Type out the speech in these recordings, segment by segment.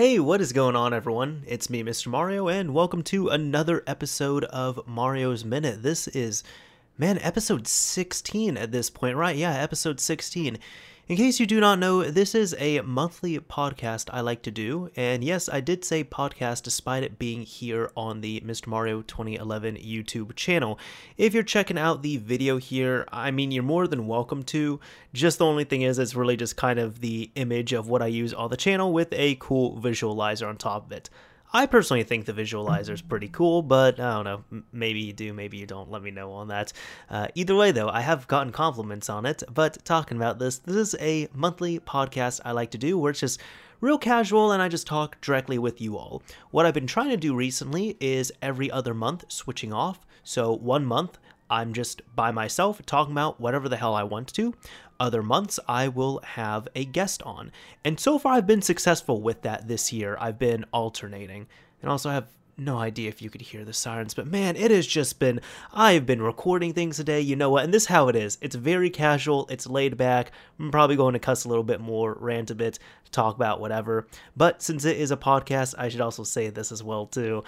Hey, what is going on everyone? It's me, Mr. Mario, and welcome to another episode of Mario's Minute. This is, man, episode 16 at this point, right? Yeah, episode 16. In case you do not know, this is a monthly podcast I like to do, and yes, I did say podcast despite it being here on the Mr. Mario 2011 YouTube channel. If you're checking out the video here, I mean, you're more than welcome to. Just the only thing is, it's really just kind of the image of what I use on the channel with a cool visualizer on top of it. I personally think the visualizer is pretty cool, but I don't know, maybe you do, maybe you don't, let me know on that. Either way though, I have gotten compliments on it, but talking about this is a monthly podcast I like to do where it's just real casual and I just talk directly with you all. What I've been trying to do recently is every other month switching off, so one month I'm just by myself talking about whatever the hell I want to. Other months I will have a guest on. And so far I've been successful with that this year. I've been alternating. And also I have no idea if you could hear the sirens, but man, it has just been, I've been recording things today, you know what, and this is how it is. It's very casual, it's laid back, I'm probably going to cuss a little bit more, rant a bit, talk about whatever, but since it is a podcast, I should also say this as well too.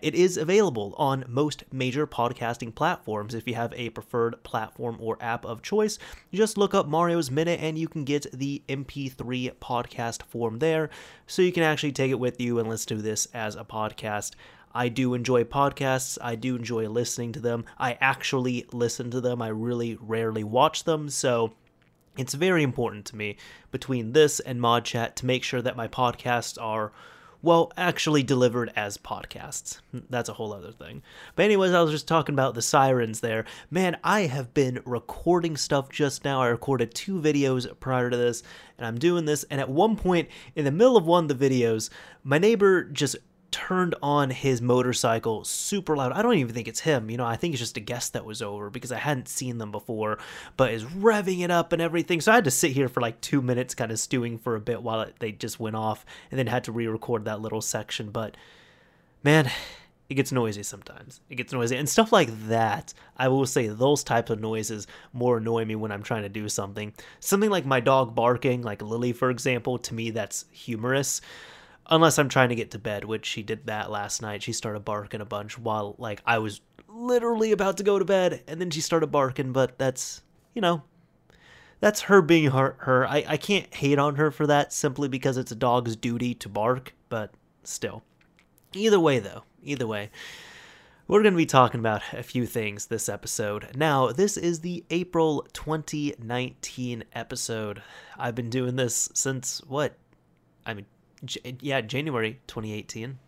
It is available on most major podcasting platforms. If you have a preferred platform or app of choice, just look up Mario's Minute and you can get the MP3 podcast form there, so you can actually take it with you and listen to this as a podcast. I do enjoy podcasts, I do enjoy listening to them, I actually listen to them, I really rarely watch them, so it's very important to me between this and Mod Chat to make sure that my podcasts are, well, actually delivered as podcasts. That's a whole other thing. But anyways, I was just talking about the sirens there. Man, I have been recording stuff just now. I recorded two videos prior to this, and I'm doing this, and at one point, in the middle of one of the videos, my neighbor just turned on his motorcycle super loud. I don't even think it's him, you know, I think it's just a guest that was over because I hadn't seen them before, but is revving it up and everything. So I had to sit here for like 2 minutes kind of stewing for a bit while they just went off, and then had to re-record that little section. But man, it gets noisy sometimes. It gets noisy, and stuff like that, I will say those types of noises more annoy me when I'm trying to do something. Something like my dog barking, like Lily for example, to me that's humorous. Unless I'm trying to get to bed, which she did that last night. She started barking a bunch while, like, I was literally about to go to bed, and then she started barking, but that's, you know, that's her being her. I can't hate on her for that simply because it's a dog's duty to bark, but still. Either way, though. Either way. We're going to be talking about a few things this episode. Now, this is the April 2019 episode. I've been doing this since, what? I mean, yeah, January 2018.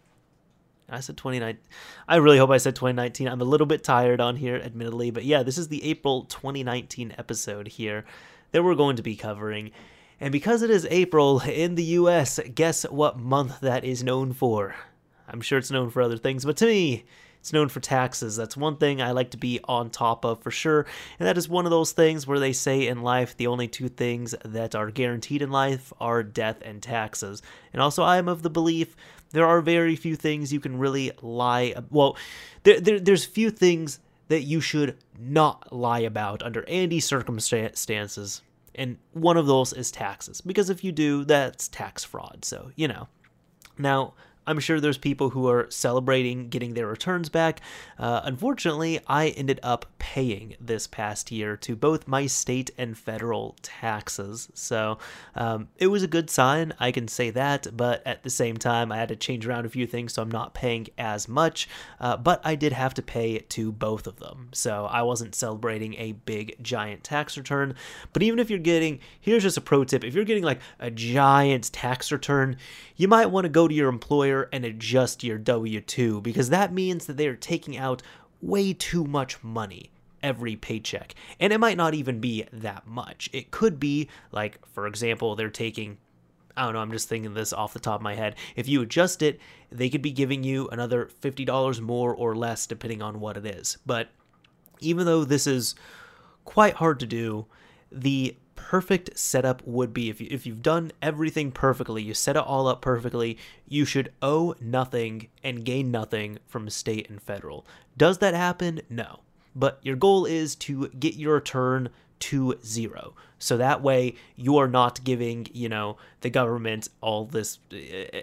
I said 2019. I really hope I said 2019. I'm a little bit tired on here, admittedly. But yeah, this is the April 2019 episode here that we're going to be covering. And because it is April in the US, guess what month that is known for? I'm sure it's known for other things, but to me, it's known for taxes. That's one thing I like to be on top of for sure, and that is one of those things where they say in life the only two things that are guaranteed in life are death and taxes. And also, I am of the belief there are very few things you can really lie about. Well, there's few things that you should not lie about under any circumstances, and one of those is taxes, because if you do, that's tax fraud. So, you know. Now, I'm sure there's people who are celebrating getting their returns back. Unfortunately, I ended up paying this past year to both my state and federal taxes. So it was a good sign, I can say that, but at the same time, I had to change around a few things, so I'm not paying as much, but I did have to pay to both of them. So I wasn't celebrating a big, giant tax return, but even if you're getting, here's just a pro tip, if you're getting like a giant tax return, you might want to go to your employer and adjust your W-2, because that means that they are taking out way too much money every paycheck. And it might not even be that much. It could be, like, for example, they're taking, I don't know, I'm just thinking this off the top of my head. If you adjust it, they could be giving you another $50 more or less, depending on what it is. But even though this is quite hard to do, the perfect setup would be if you've done everything perfectly, you set it all up perfectly, you should owe nothing and gain nothing from state and federal. Does that happen? No. But your goal is to get your return 20. So that way you are not giving, you know, the government all this,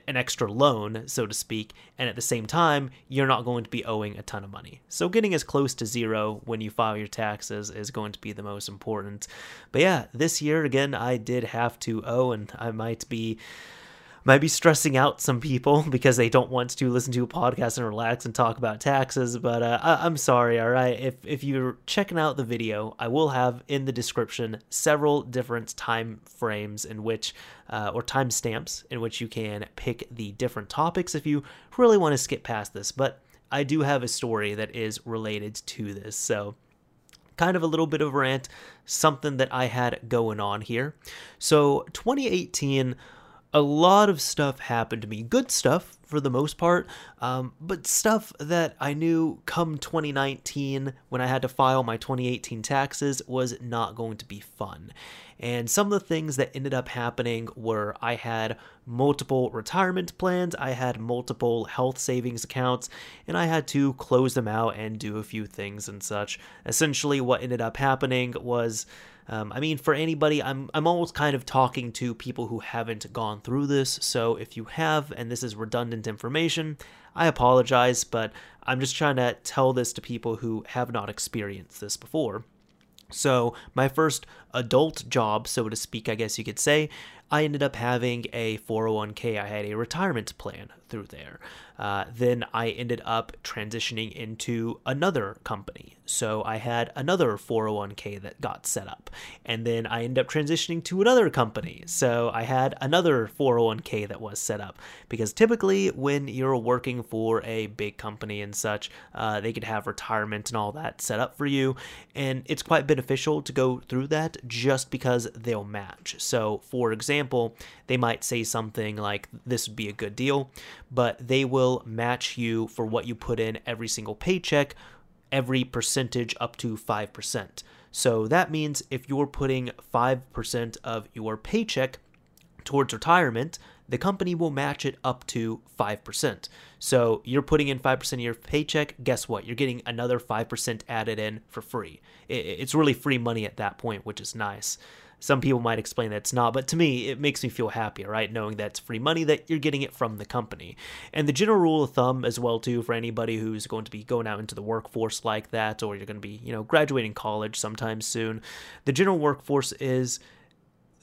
an extra loan, so to speak. And at the same time, you're not going to be owing a ton of money. So getting as close to 0 when you file your taxes is going to be the most important. But yeah, this year, again, I did have to owe, and I might be stressing out some people because they don't want to listen to a podcast and relax and talk about taxes, but I'm sorry, all right? If you're checking out the video, I will have in the description several different time frames in which, or time stamps in which you can pick the different topics if you really want to skip past this, but I do have a story that is related to this, so kind of a little bit of a rant, something that I had going on here. So 2018... a lot of stuff happened to me, good stuff for the most part, but stuff that I knew come 2019 when I had to file my 2018 taxes was not going to be fun. And some of the things that ended up happening were I had multiple retirement plans, I had multiple health savings accounts, and I had to close them out and do a few things and such. Essentially, what ended up happening was... I mean, for anybody, I'm almost kind of talking to people who haven't gone through this, so if you have, and this is redundant information, I apologize, but I'm just trying to tell this to people who have not experienced this before. So my first adult job, so to speak, I guess you could say, I ended up having a 401k. I had a retirement plan through there. Then I ended up transitioning into another company. So I had another 401k that got set up. And then I ended up transitioning to another company. So I had another 401k that was set up. Because typically when you're working for a big company and such, they could have retirement and all that set up for you. And it's quite beneficial to go through that just because they'll match. So for example, they might say something like, this would be a good deal, but they will match you for what you put in every single paycheck, every percentage up to 5%. So that means if you're putting 5% of your paycheck towards retirement, the company will match it up to 5%. So you're putting in 5% of your paycheck, guess what? You're getting another 5% added in for free. It's really free money at that point, which is nice. Some people might explain that it's not, but to me, it makes me feel happy, right? Knowing that's free money, that you're getting it from the company. And the general rule of thumb as well, too, for anybody who's going to be going out into the workforce like that, or you're going to be, you know, graduating college sometime soon, the general workforce is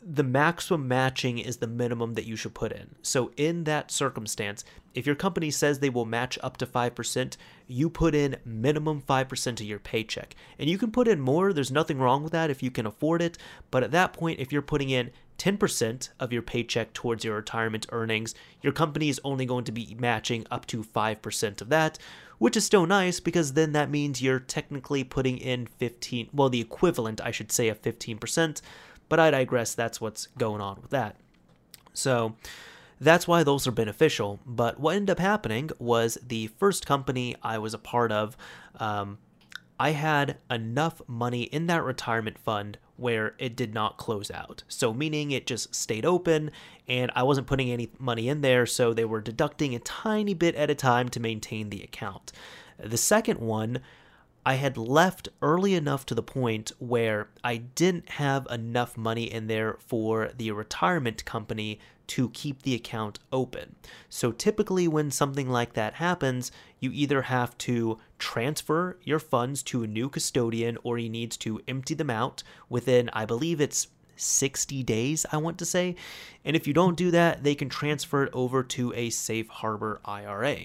the maximum matching is the minimum that you should put in. So in that circumstance, if your company says they will match up to 5%, you put in minimum 5% of your paycheck. And you can put in more. There's nothing wrong with that if you can afford it. But at that point, if you're putting in 10% of your paycheck towards your retirement earnings, your company is only going to be matching up to 5% of that, which is still nice because then that means you're technically putting in the equivalent, I should say, of 15%. But I digress, that's what's going on with that. So that's why those are beneficial. But what ended up happening was the first company I was a part of, I had enough money in that retirement fund where it did not close out. So meaning it just stayed open and I wasn't putting any money in there. So they were deducting a tiny bit at a time to maintain the account. The second one, I had left early enough to the point where I didn't have enough money in there for the retirement company to keep the account open. So typically when something like that happens, you either have to transfer your funds to a new custodian or you need to empty them out within, I believe it's 60 days, I want to say. And if you don't do that, they can transfer it over to a safe harbor IRA.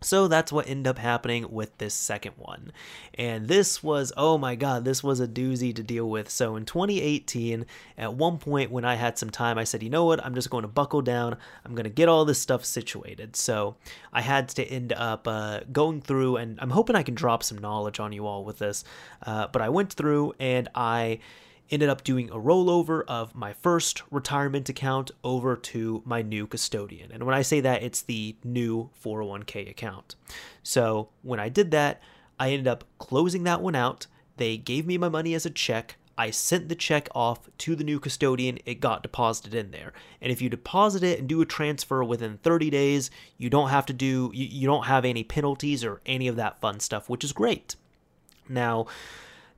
So that's what ended up happening with this second one. And this was, oh my God, this was a doozy to deal with. So in 2018, at one point when I had some time, I said, you know what, I'm just going to buckle down. I'm going to get all this stuff situated. So I had to end up going through, and I'm hoping I can drop some knowledge on you all with this. But I went through and I ended up doing a rollover of my first retirement account over to my new custodian. And when I say that, it's the new 401k account. So when I did that, I ended up closing that one out. They gave me my money as a check. I sent the check off to the new custodian. It got deposited in there. And if you deposit it and do a transfer within 30 days, you don't have to do, you don't have any penalties or any of that fun stuff, which is great. Now,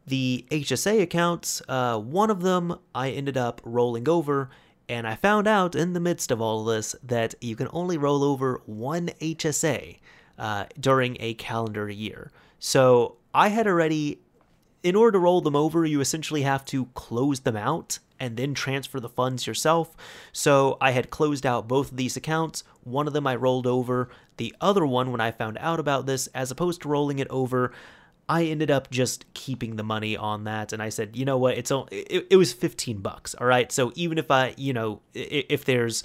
the HSA accounts, one of them I ended up rolling over, and I found out in the midst of all of this that you can only roll over one HSA during a calendar year. So I had already, in order to roll them over, you essentially have to close them out and then transfer the funds yourself. So I had closed out both of these accounts. One of them I rolled over. The other one, when I found out about this, as opposed to rolling it over, I ended up just keeping the money on that. And I said, you know what, it was $15, all right? So even if I, you know, if there's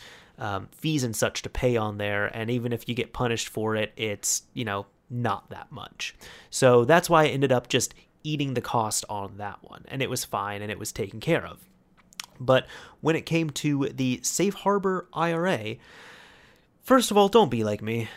fees and such to pay on there, and even if you get punished for it, it's, you know, not that much. So that's why I ended up just eating the cost on that one. And it was fine, and it was taken care of. But when it came to the Safe Harbor IRA, first of all, don't be like me.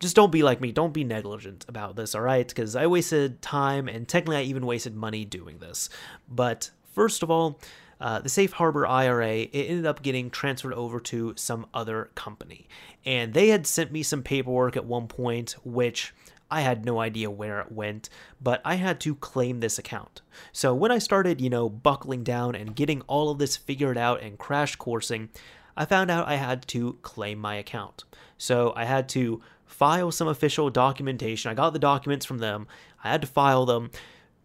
Just don't be like me. Don't be negligent about this, all right? Because I wasted time, and technically I even wasted money doing this. But first of all, the Safe Harbor IRA, it ended up getting transferred over to some other company. And they had sent me some paperwork at one point, which I had no idea where it went, but I had to claim this account. So when I started, you know, buckling down and getting all of this figured out and crash coursing, I found out I had to claim my account. So I had to file some official documentation. I got the documents from them. I had to file them.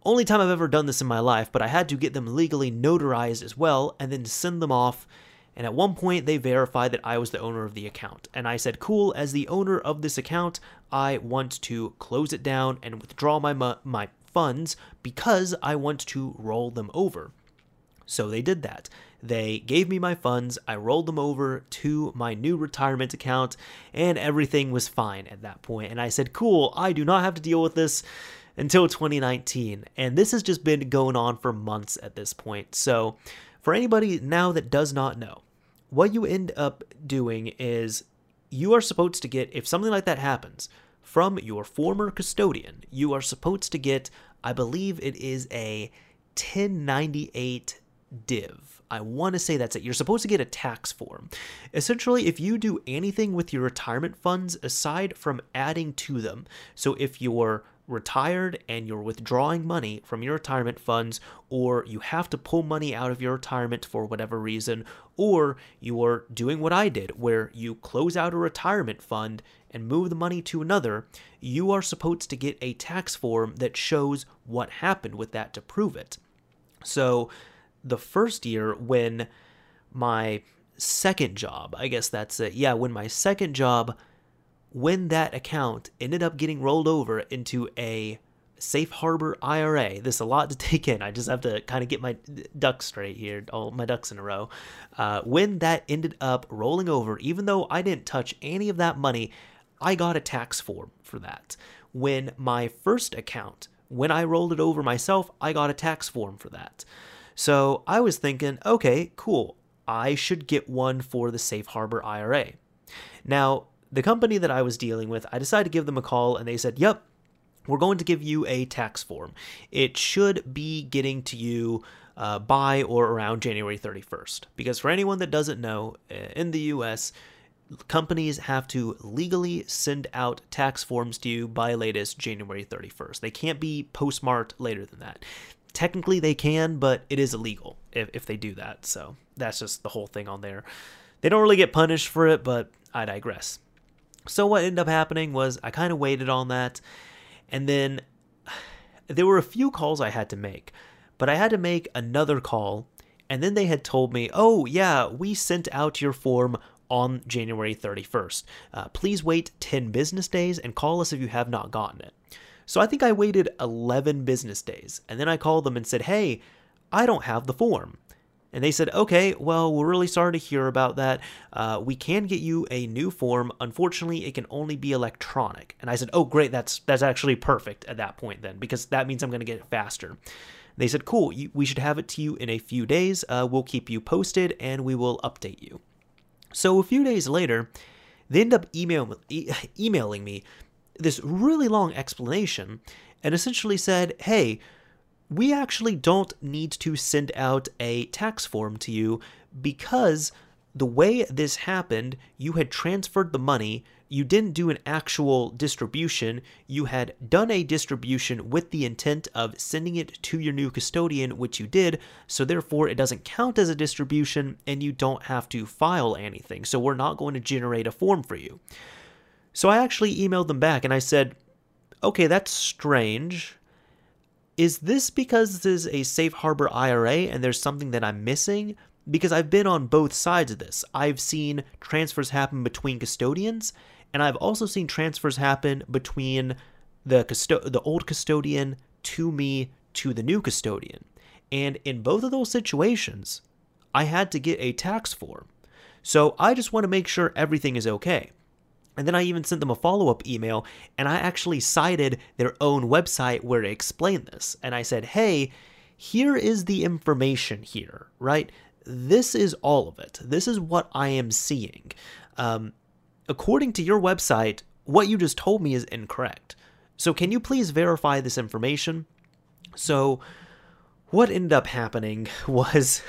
Only time I've ever done this in my life, but I had to get them legally notarized as well and then send them off. And at one point, they verified that I was the owner of the account. And I said, cool, as the owner of this account, I want to close it down and withdraw my funds because I want to roll them over. So they did that. They gave me my funds, I rolled them over to my new retirement account, and everything was fine at that point. And I said, cool, I do not have to deal with this until 2019. And this has just been going on for months at this point. So for anybody now that does not know, what you end up doing is you are supposed to get, if something like that happens, from your former custodian, you are supposed to get, I believe it is a 1098 div. I want to say that's it. You're supposed to get a tax form. Essentially, if you do anything with your retirement funds aside from adding to them, so if you're retired and you're withdrawing money from your retirement funds, or you have to pull money out of your retirement for whatever reason, or you're doing what I did where you close out a retirement fund and move the money to another, you are supposed to get a tax form that shows what happened with that to prove it. So the first year when my second job, I guess that's it. Yeah, when my second job, when that account ended up getting rolled over into a Safe Harbor IRA, this is a lot to take in. I just have to kind of get my ducks straight here, all my ducks in a row. When that ended up rolling over, even though I didn't touch any of that money, I got a tax form for that. When my first account, when I rolled it over myself, I got a tax form for that. So I was thinking, okay, cool, I should get one for the Safe Harbor IRA. Now, the company that I was dealing with, I decided to give them a call, and they said, yep, we're going to give you a tax form. It should be getting to you by or around January 31st. Because for anyone that doesn't know, in the U.S., companies have to legally send out tax forms to you by latest January 31st. They can't be postmarked later than that. Technically, they can, but it is illegal if they do that. So that's just the whole thing on there. They don't really get punished for it, but I digress. So what ended up happening was I kind of waited on that, and then there were a few calls I had to make, but I had to make another call, and then they had told me, oh yeah, we sent out your form on January 31st. Please wait 10 business days and call us if you have not gotten it. So I think I waited 11 business days, and then I called them and said, hey, I don't have the form. And they said, okay, well, we're really sorry to hear about that. We can get you a new form. Unfortunately, it can only be electronic. And I said, oh, great, that's actually perfect at that point then, because that means I'm going to get it faster. And they said, cool, we should have it to you in a few days. We'll keep you posted, and we will update you. So a few days later, they end up emailing me this really long explanation and essentially said, hey, we actually don't need to send out a tax form to you because the way this happened, you had transferred the money, you didn't do an actual distribution, you had done a distribution with the intent of sending it to your new custodian, which you did, so therefore it doesn't count as a distribution and you don't have to file anything. So we're not going to generate a form for you. So I actually emailed them back and I said, okay, that's strange. Is this because this is a safe harbor IRA and there's something that I'm missing? Because I've been on both sides of this. I've seen transfers happen between custodians, and I've also seen transfers happen between the old custodian to me to the new custodian. And in both of those situations, I had to get a tax form. So I just want to make sure everything is okay. And then I even sent them a follow-up email, and I actually cited their own website where it explained this. And I said, hey, here is the information here, right? This is all of it. This is what I am seeing. According to your website, what you just told me is incorrect. So can you please verify this information? So what ended up happening was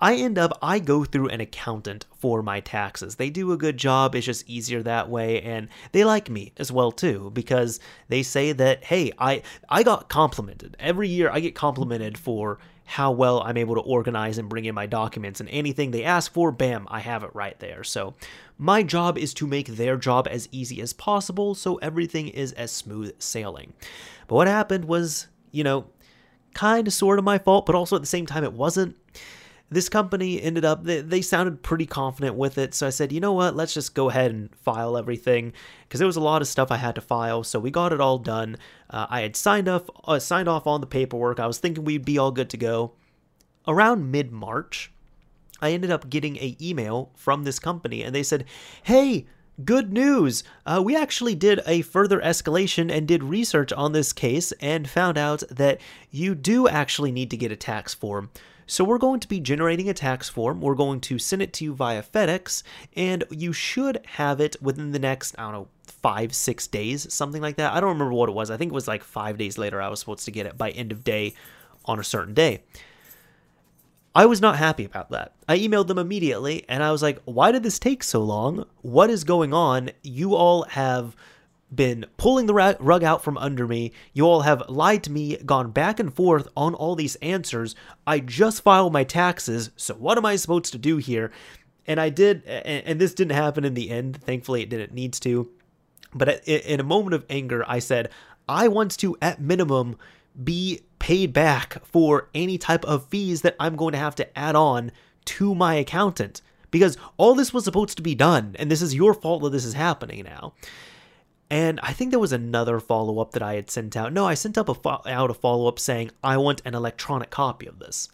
I go through an accountant for my taxes. They do a good job. It's just easier that way. And they like me as well too, because they say that, hey, I got complimented. Every year I get complimented for how well I'm able to organize and bring in my documents, and anything they ask for, bam, I have it right there. So my job is to make their job as easy as possible, so everything is as smooth sailing. But what happened was, you know, kind of sort of my fault, but also at the same time it wasn't. This company ended up, they sounded pretty confident with it, so I said, you know what, let's just go ahead and file everything, because there was a lot of stuff I had to file, so we got it all done. I had signed off on the paperwork. I was thinking we'd be all good to go. Around mid-March, I ended up getting an email from this company, and they said, hey, good news! We actually did a further escalation and did research on this case and found out that you do actually need to get a tax form. So we're going to be generating a tax form. We're going to send it to you via FedEx, and you should have it within the next, I don't know, 5-6 days, something like that. I don't remember what it was. I think it was like 5 days later I was supposed to get it by end of day on a certain day. I was not happy about that. I emailed them immediately, and I was like, why did this take so long? What is going on? You all have been pulling the rug out from under me. You all have lied to me, gone back and forth on all these answers. I just filed my taxes, so what am I supposed to do here? And I did, and this didn't happen in the end. Thankfully, it didn't need to. But in a moment of anger, I said, I want to, at minimum, be paid back for any type of fees that I'm going to have to add on to my accountant, because all this was supposed to be done, and this is your fault that this is happening now. And I think there was another follow-up that I had sent out. No, I sent up out a follow-up saying, I want an electronic copy of this.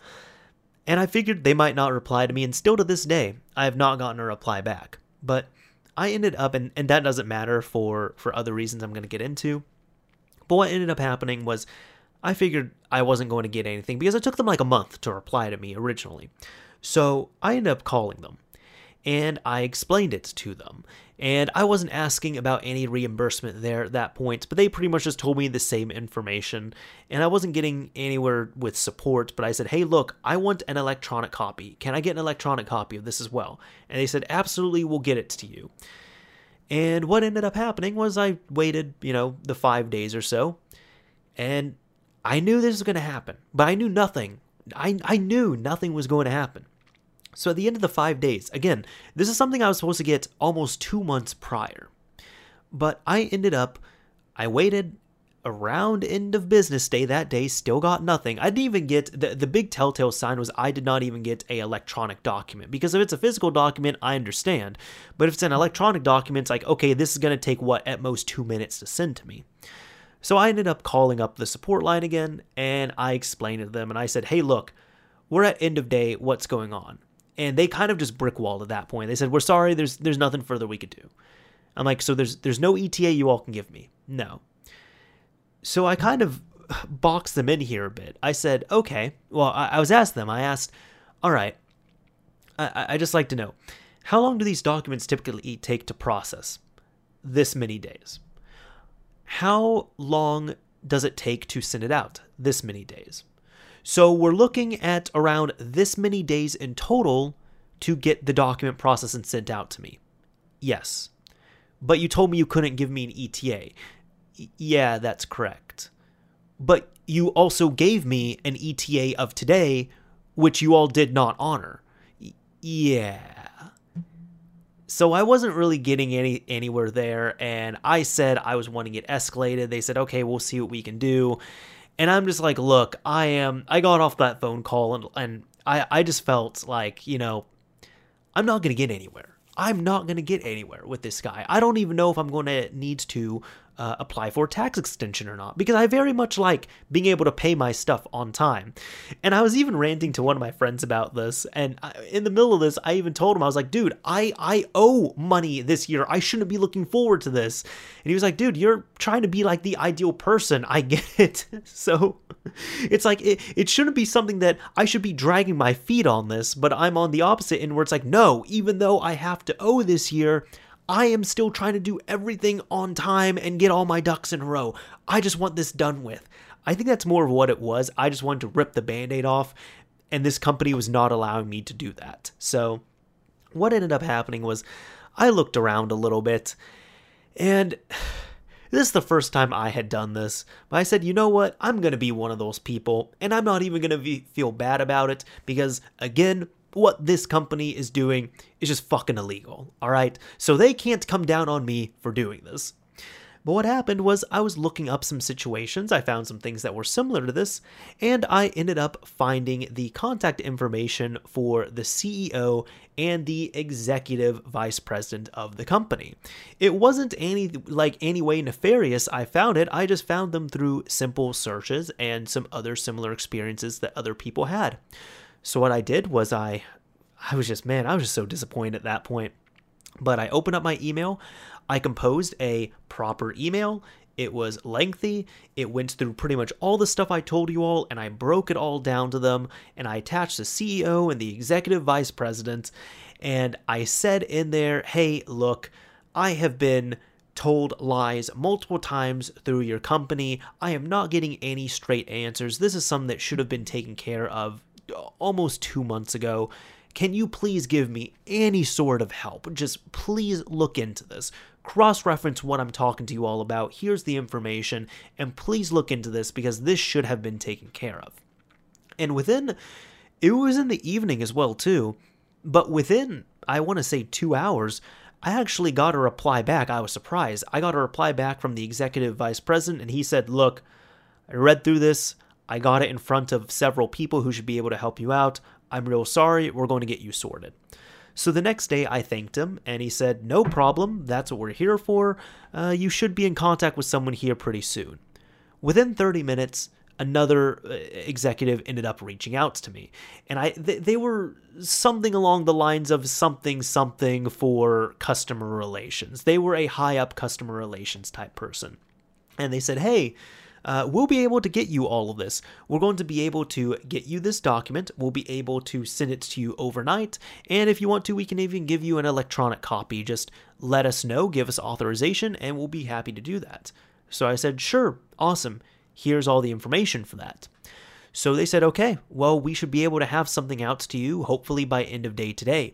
And I figured they might not reply to me, and still to this day, I have not gotten a reply back. But I ended up, and that doesn't matter for other reasons I'm going to get into, but what ended up happening was, I figured I wasn't going to get anything because it took them like a month to reply to me originally. So I ended up calling them, and I explained it to them. And I wasn't asking about any reimbursement there at that point, but they pretty much just told me the same information. And I wasn't getting anywhere with support, but I said, hey, look, I want an electronic copy. Can I get an electronic copy of this as well? And they said, absolutely, we'll get it to you. And what ended up happening was I waited, you know, the 5 days or so, and I knew this was going to happen, but I knew nothing. I knew nothing was going to happen. So at the end of the 5 days, again, this is something I was supposed to get almost 2 months prior. But I waited around end of business day that day, still got nothing. I didn't even get, the big telltale sign was I did not even get an electronic document. Because if it's a physical document, I understand. But if it's an electronic document, it's like, okay, this is going to take, what, at most 2 minutes to send to me. So I ended up calling up the support line again, and I explained it to them, and I said, hey, look, we're at end of day, what's going on? And they kind of just brick-walled at that point. They said, we're sorry, there's nothing further we could do. I'm like, so there's no ETA you all can give me? No. So I kind of boxed them in here a bit. I said, okay, well, I asked, all right, I just like to know, how long do these documents typically take to process? This many days. How long does it take to send it out? This many days. So we're looking at around this many days in total to get the document processed and sent out to me. Yes. But you told me you couldn't give me an ETA. Yeah, that's correct. But you also gave me an ETA of today, which you all did not honor. Yeah. So I wasn't really getting anywhere there, and I said I was wanting it escalated. They said, okay, we'll see what we can do. And I'm just like, look, I got off that phone call, and I just felt like, you know, I'm not going to get anywhere. I'm not going to get anywhere with this guy. I don't even know if I'm going to need to apply for a tax extension or not, because I very much like being able to pay my stuff on time. And I was even ranting to one of my friends about this, and in the middle of this, I even told him, I was like, dude, I owe money this year. I shouldn't be looking forward to this. And he was like, dude, you're trying to be like the ideal person. I get it. So it's like, it shouldn't be something that I should be dragging my feet on this, but I'm on the opposite end where it's like, no, even though I have to owe this year, I am still trying to do everything on time and get all my ducks in a row. I just want this done with. I think that's more of what it was. I just wanted to rip the Band-Aid off, and this company was not allowing me to do that. So what ended up happening was I looked around a little bit, and this is the first time I had done this. But I said, you know what? I'm going to be one of those people, and I'm not even going to feel bad about it because, again, what this company is doing is just fucking illegal, all right? So they can't come down on me for doing this. But what happened was I was looking up some situations, I found some things that were similar to this, and I ended up finding the contact information for the CEO and the executive vice president of the company. It wasn't any way nefarious I found it, I just found them through simple searches and some other similar experiences that other people had. So what I did was I was just so disappointed at that point. But I opened up my email. I composed a proper email. It was lengthy. It went through pretty much all the stuff I told you all, and I broke it all down to them. And I attached the CEO and the executive vice president. And I said in there, hey, look, I have been told lies multiple times through your company. I am not getting any straight answers. This is something that should have been taken care of almost 2 months ago. Can you please give me any sort of help? Just please look into this. Cross-reference what I'm talking to you all about. Here's the information, and please look into this because this should have been taken care of. And it was in the evening as well too, but within, I want to say 2 hours, I actually got a reply back. I was surprised. I got a reply back from the executive vice president, and he said, look, I read through this. I got it in front of several people who should be able to help you out. I'm real sorry. We're going to get you sorted. So the next day I thanked him and he said, no problem. That's what we're here for. You should be in contact with someone here pretty soon. Within 30 minutes, another executive ended up reaching out to me. And they were something along the lines of something for customer relations. They were a high up customer relations type person. And they said, hey, we'll be able to get you all of this. We're going to be able to get you this document. We'll be able to send it to you overnight. And if you want to, we can even give you an electronic copy. Just let us know, give us authorization, and we'll be happy to do that. So I said, sure, awesome. Here's all the information for that. So they said, okay, well, we should be able to have something out to you, hopefully by end of day today.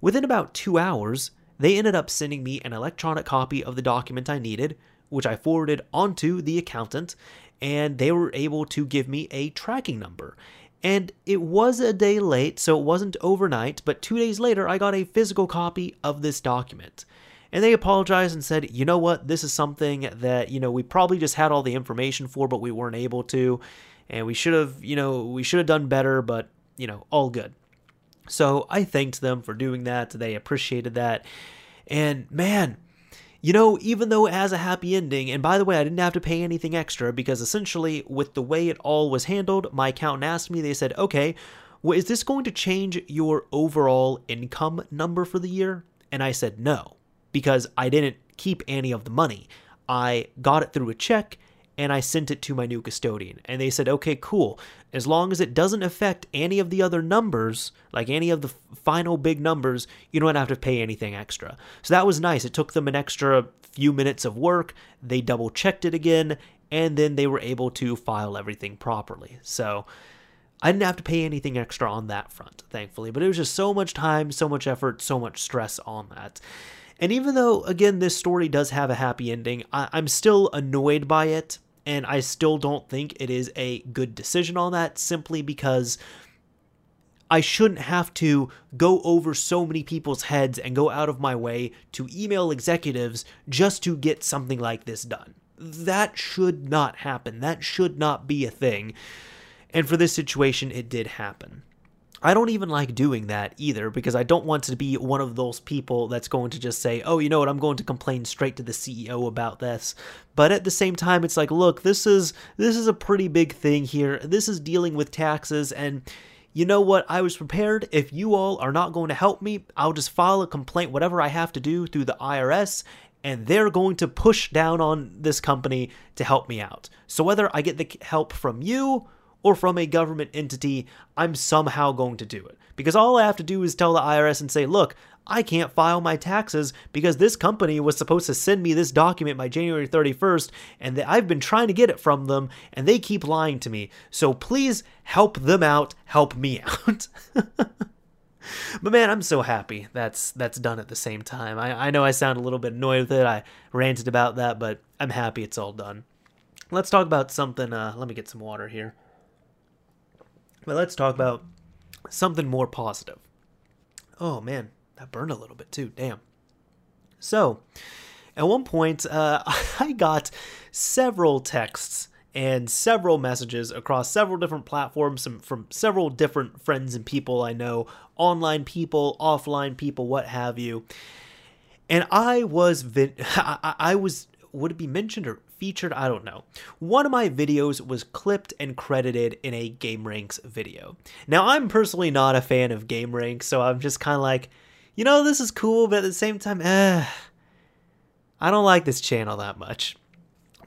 Within about 2 hours, they ended up sending me an electronic copy of the document I needed, which I forwarded onto the accountant, and they were able to give me a tracking number. And it was a day late, so it wasn't overnight, but 2 days later, I got a physical copy of this document. And they apologized and said, you know what, this is something that, you know, we probably just had all the information for, but we weren't able to, and we should have done better, but, you know, all good. So I thanked them for doing that. They appreciated that. And man, you know, even though it has a happy ending, and by the way, I didn't have to pay anything extra because essentially with the way it all was handled, my accountant asked me, they said, okay, well, is this going to change your overall income number for the year? And I said no, because I didn't keep any of the money. I got it through a check and I sent it to my new custodian. And they said, okay, cool. As long as it doesn't affect any of the other numbers, like any of the final big numbers, you don't have to pay anything extra. So that was nice. It took them an extra few minutes of work. They double checked it again, and then they were able to file everything properly. So I didn't have to pay anything extra on that front, thankfully, but it was just so much time, so much effort, so much stress on that. And even though, again, this story does have a happy ending, I'm still annoyed by it, and I still don't think it is a good decision on that, simply because I shouldn't have to go over so many people's heads and go out of my way to email executives just to get something like this done. That should not happen. That should not be a thing. And for this situation, it did happen. I don't even like doing that either, because I don't want to be one of those people that's going to just say, oh, you know what, I'm going to complain straight to the CEO about this. But at the same time, it's like, look, this is a pretty big thing here. This is dealing with taxes, and you know what, I was prepared. If you all are not going to help me, I'll just file a complaint, whatever I have to do through the IRS, and they're going to push down on this company to help me out. So whether I get the help from you or from a government entity, I'm somehow going to do it. Because all I have to do is tell the IRS and say, look, I can't file my taxes because this company was supposed to send me this document by January 31st, and I've been trying to get it from them, and they keep lying to me. So please help them out, help me out. But man, I'm so happy that's done at the same time. I know I sound a little bit annoyed with it. I ranted about that, but I'm happy it's all done. Let's talk about something. Let me get some water here. But let's talk about something more positive. Oh man, that burned a little bit too, damn. So, at one point, I got several texts and several messages across several different platforms from several different friends and people I know, online people, offline people, what have you. And I was, would it be mentioned or featured? I don't know. One of my videos was clipped and credited in a Gameranx video. Now, I'm personally not a fan of Gameranx, so I'm just kind of like, you know, this is cool, but at the same time, I don't like this channel that much.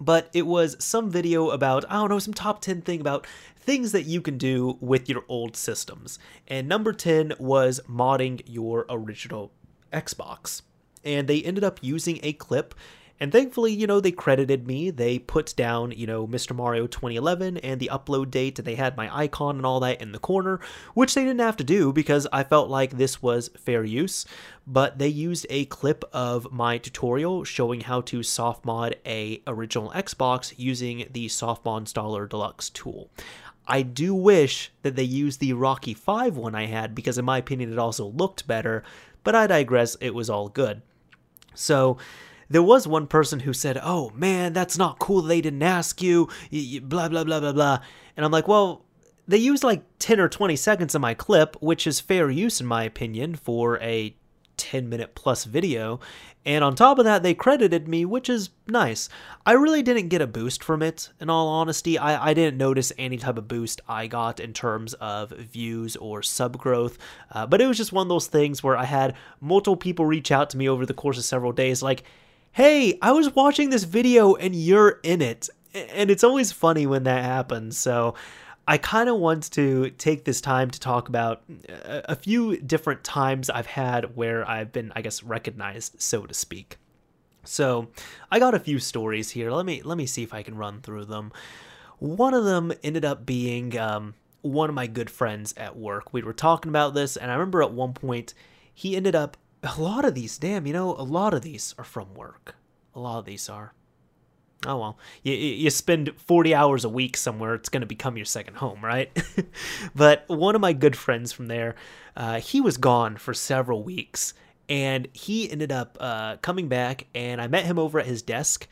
But it was some video about, I don't know, some top 10 thing about things that you can do with your old systems. And number 10 was modding your original Xbox. And they ended up using a clip. And thankfully, you know, they credited me. They put down, you know, Mr. Mario 2011 and the upload date, and they had my icon and all that in the corner, which they didn't have to do because I felt like this was fair use. But they used a clip of my tutorial showing how to softmod a original Xbox using the Softmod Installer Deluxe tool. I do wish that they used the Rocky 5 one I had because, in my opinion, it also looked better. But I digress. It was all good. So there was one person who said, oh man, that's not cool, they didn't ask you, blah, blah, blah, blah, blah. And I'm like, well, they used like 10 or 20 seconds of my clip, which is fair use in my opinion for a 10-minute plus video. And on top of that, they credited me, which is nice. I really didn't get a boost from it, in all honesty. I didn't notice any type of boost I got in terms of views or sub growth. But it was just one of those things where I had multiple people reach out to me over the course of several days like, hey, I was watching this video and you're in it. And it's always funny when that happens. So I kind of want to take this time to talk about a few different times I've had where I've been, I guess, recognized, so to speak. So I got a few stories here. Let me see if I can run through them. One of them ended up being one of my good friends at work. We were talking about this, and I remember at one point he ended up, a lot of these are from work. A lot of these are. Oh, well, you spend 40 hours a week somewhere, it's going to become your second home, right? But one of my good friends from there, he was gone for several weeks, and he ended up coming back, and I met him over at his desk,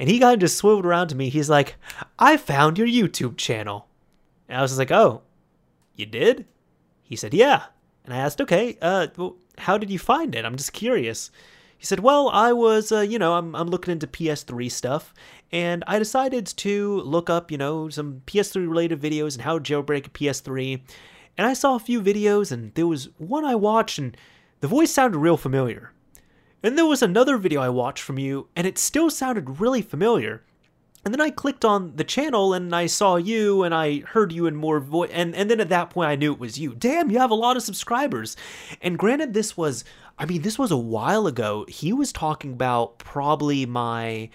and he kind of just swiveled around to me. He's like, I found your YouTube channel. And I was just like, oh, you did? He said, yeah. And I asked, okay, well, how did you find it? I'm just curious. He said, well, I was, I'm looking into PS3 stuff, and I decided to look up, you know, some PS3 related videos and how to jailbreak a PS3. And I saw a few videos, and there was one I watched, and the voice sounded real familiar. And there was another video I watched from you, and it still sounded really familiar. And then I clicked on the channel, and I saw you, and I heard you in more voice, and then at that point I knew it was you. Damn, you have a lot of subscribers. And granted, this was a while ago. He was probably talking about my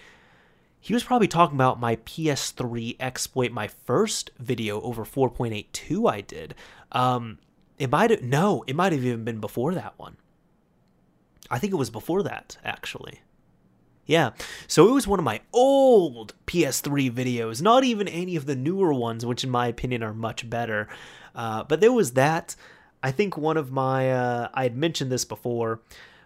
PS3 exploit, my first video over 4.82 I did. It might have even been before that one. I think it was before that, actually. Yeah, so it was one of my old PS3 videos, not even any of the newer ones, which in my opinion are much better. But there was that. I think one of my, I had mentioned this before,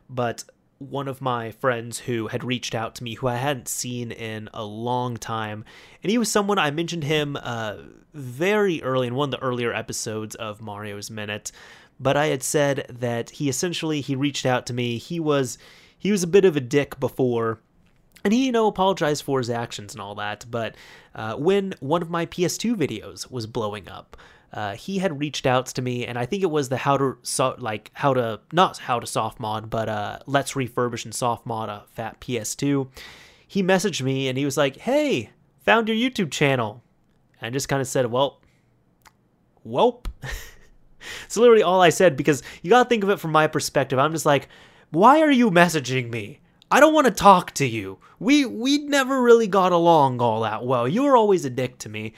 but one of my friends who had reached out to me, who I hadn't seen in a long time, and he was someone, I mentioned him very early in one of the earlier episodes of Mario's Minute, but I had said that he essentially, he reached out to me, he was a bit of a dick before, and he, you know, apologized for his actions and all that, but when one of my PS2 videos was blowing up, he had reached out to me, and I think it was the Let's Refurbish and Softmod a Fat PS2. He messaged me, and he was like, "Hey, found your YouTube channel," and I just kind of said, "Well, welp." It's literally all I said, because you gotta think of it from my perspective. I'm just like, "Why are you messaging me? I don't want to talk to you. We never really got along all that well. You were always a dick to me."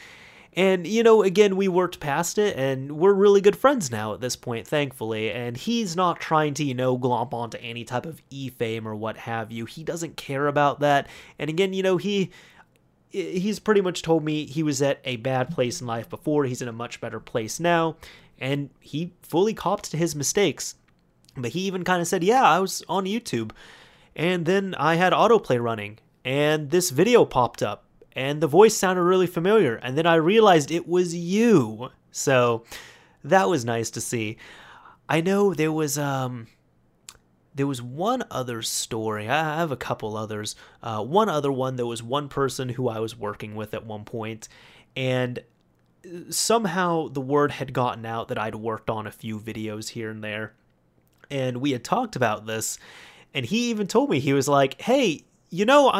And, you know, again, we worked past it, and we're really good friends now at this point, thankfully, and he's not trying to, you know, glomp onto any type of e-fame or what have you. He doesn't care about that, and again, you know, he's pretty much told me he was at a bad place in life before, he's in a much better place now, and he fully copped to his mistakes, but he even kind of said, "Yeah, I was on YouTube, and then I had autoplay running, and this video popped up, and the voice sounded really familiar, and then I realized it was you." So that was nice to see. I know there was one other story. I have a couple others. One other one, there was one person who I was working with at one point, and somehow the word had gotten out that I'd worked on a few videos here and there. And we had talked about this, and he even told me, he was like, "Hey, you know,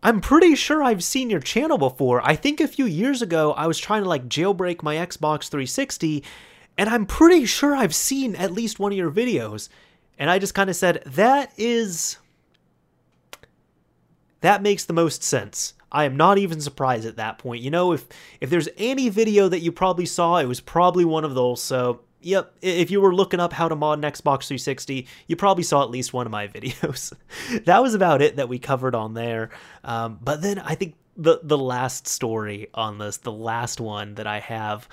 I'm pretty sure I've seen your channel before. I think a few years ago I was trying to like jailbreak my Xbox 360, and I'm pretty sure I've seen at least one of your videos." And I just kind of said, that makes the most sense. I am not even surprised at that point. You know, if there's any video that you probably saw, it was probably one of those. So, yep, if you were looking up how to mod an Xbox 360, you probably saw at least one of my videos. That was about it that we covered on there. But then I think the last story on this, the last one that I have,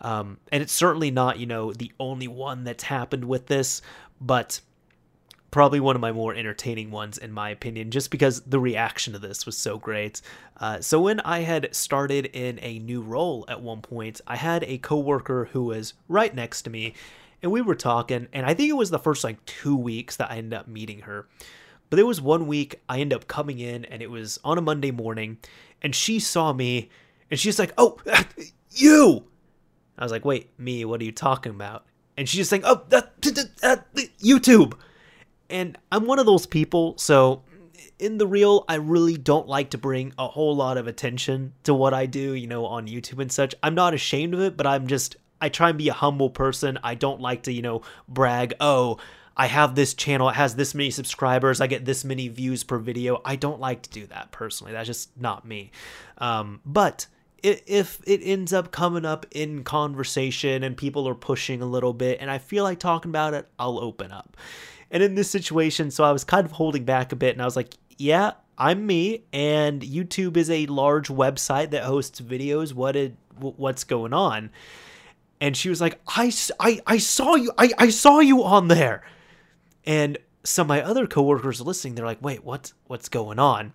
and it's certainly not, you know, the only one that's happened with this, but probably one of my more entertaining ones in my opinion, just because the reaction to this was so great. So when I had started in a new role at one point, I had a coworker who was right next to me, and we were talking, and I think it was the first like 2 weeks that I ended up meeting her. But there was one week I ended up coming in, and it was on a Monday morning, and she saw me, and she's like, "Oh, you!" I was like, "Wait, me? What are you talking about?" And she's just like, "Oh, YouTube!" And I'm one of those people, so in the real, I really don't like to bring a whole lot of attention to what I do, you know, on YouTube and such. I'm not ashamed of it, but I try and be a humble person. I don't like to, you know, brag, "Oh, I have this channel, it has this many subscribers, I get this many views per video." I don't like to do that personally. That's just not me. But if it ends up coming up in conversation and people are pushing a little bit and I feel like talking about it, I'll open up. And in this situation, so I was kind of holding back a bit, and I was like, "Yeah, I'm me, and YouTube is a large website that hosts videos. What's going on?" And she was like, I saw you. I saw you on there." And some of my other coworkers are listening. They're like, "Wait, what's going on?"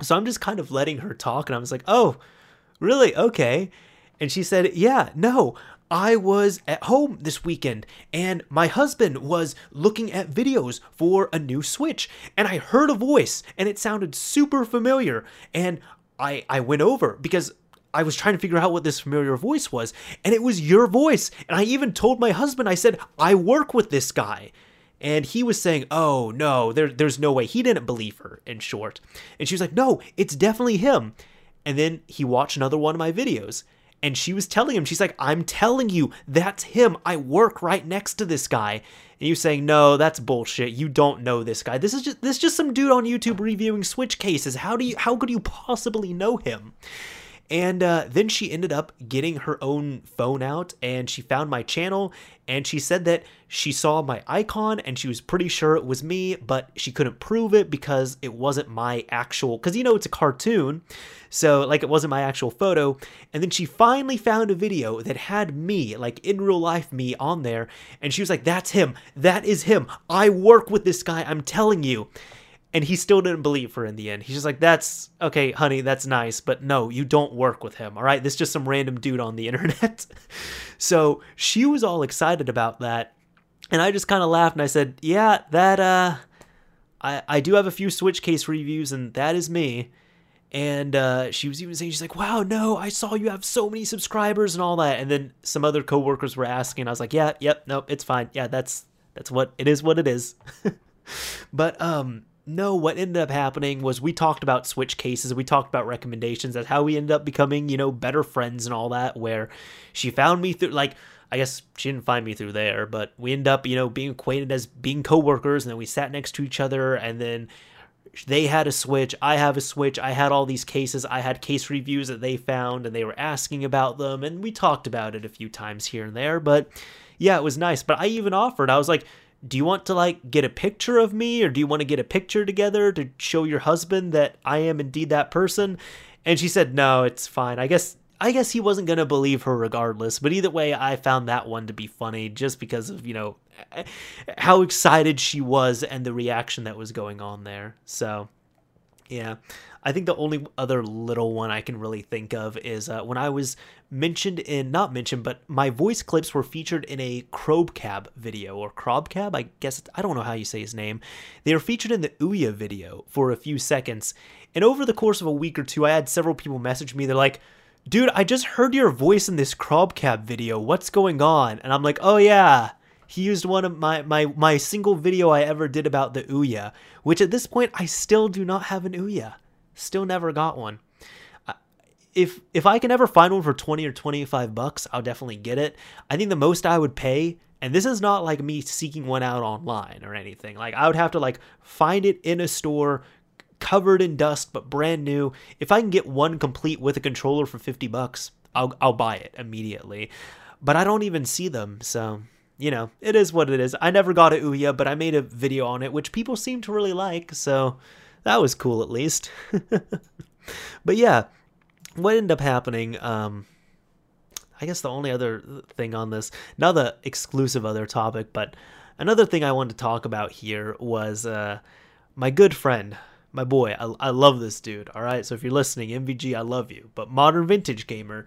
So I'm just kind of letting her talk, and I was like, "Oh, really? Okay." And she said, "Yeah, no, I was at home this weekend, and my husband was looking at videos for a new Switch, and I heard a voice, and it sounded super familiar, and I went over because I was trying to figure out what this familiar voice was, and it was your voice, and I even told my husband, I said, 'I work with this guy.' And he was saying, 'Oh, no, there's no way.'" He didn't believe her, in short. And she was like, "No, it's definitely him." And then he watched another one of my videos, and she was telling him, she's like, "I'm telling you, that's him. I work right next to this guy." And he was saying, "No, that's bullshit. You don't know this guy. This is just some dude on YouTube reviewing Switch cases. How could you possibly know him?" And then she ended up getting her own phone out, and she found my channel, and she said that she saw my icon and she was pretty sure it was me, but she couldn't prove it because it wasn't my actual, because, you know, it's a cartoon, so like it wasn't my actual photo. And then she finally found a video that had me, like in real life me, on there, and she was like, that's him, that is him, I work with this guy, I'm telling you. And he still didn't believe her in the end. He's just like, that's okay, honey, that's nice, but no, you don't work with him, all right? This is just some random dude on the internet. So she was all excited about that, and I just kind of laughed, and I said, yeah, that, I do have a few Switch case reviews, and that is me. And she was even saying, she's like, wow, no, I saw you have so many subscribers and all that. And then some other coworkers were asking, and I was like, yeah, yep, nope, it's fine. Yeah, that's what it is. But, no, what ended up happening was we talked about Switch cases, we talked about recommendations. That's how we ended up becoming, you know, better friends and all that, where she found me through, like, I guess she didn't find me through there, but we ended up, you know, being acquainted as being coworkers, and then we sat next to each other, and then they had a Switch, I have a Switch, I had all these cases, I had case reviews that they found, and they were asking about them, and we talked about it a few times here and there. But yeah, it was nice. But I even offered, I was like, do you want to, like, get a picture of me, or do you want to get a picture together to show your husband that I am indeed that person? And she said, no, it's fine. I guess he wasn't going to believe her regardless, but either way, I found that one to be funny just because of, you know, how excited she was and the reaction that was going on there. So, yeah, I think the only other little one I can really think of is when I was not mentioned, but my voice clips were featured in a Crobcab video, or Crobcab, I guess, I don't know how you say his name. They were featured in the Ouya video for a few seconds, and over the course of a week or two, I had several people message me. They're like, dude, I just heard your voice in this Crobcab video, what's going on? And I'm like, oh yeah, he used one of my single video I ever did about the Ouya, which at this point, I still do not have an Ouya. Still never got one. If I can ever find one for 20 or 25 bucks, I'll definitely get it. I think the most I would pay, and this is not like me seeking one out online or anything, like I would have to like find it in a store covered in dust, but brand new. If I can get one complete with a controller for 50 bucks, I'll buy it immediately. But I don't even see them, so, you know, it is what it is. I never got a Ouya, but I made a video on it, which people seem to really like, so that was cool at least. But yeah, what ended up happening, I guess the only other thing on this, not the exclusive other topic, but another thing I wanted to talk about here was my good friend, my boy, I love this dude, all right? So if you're listening, MVG, I love you. But Modern Vintage Gamer,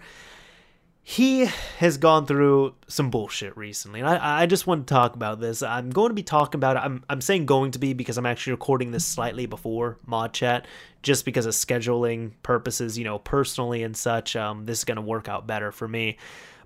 he has gone through some bullshit recently, and I just want to talk about this. I'm going to be talking about it. I'm saying going to be because I'm actually recording this slightly before Mod Chat, just because of scheduling purposes, you know, personally and such. This is going to work out better for me.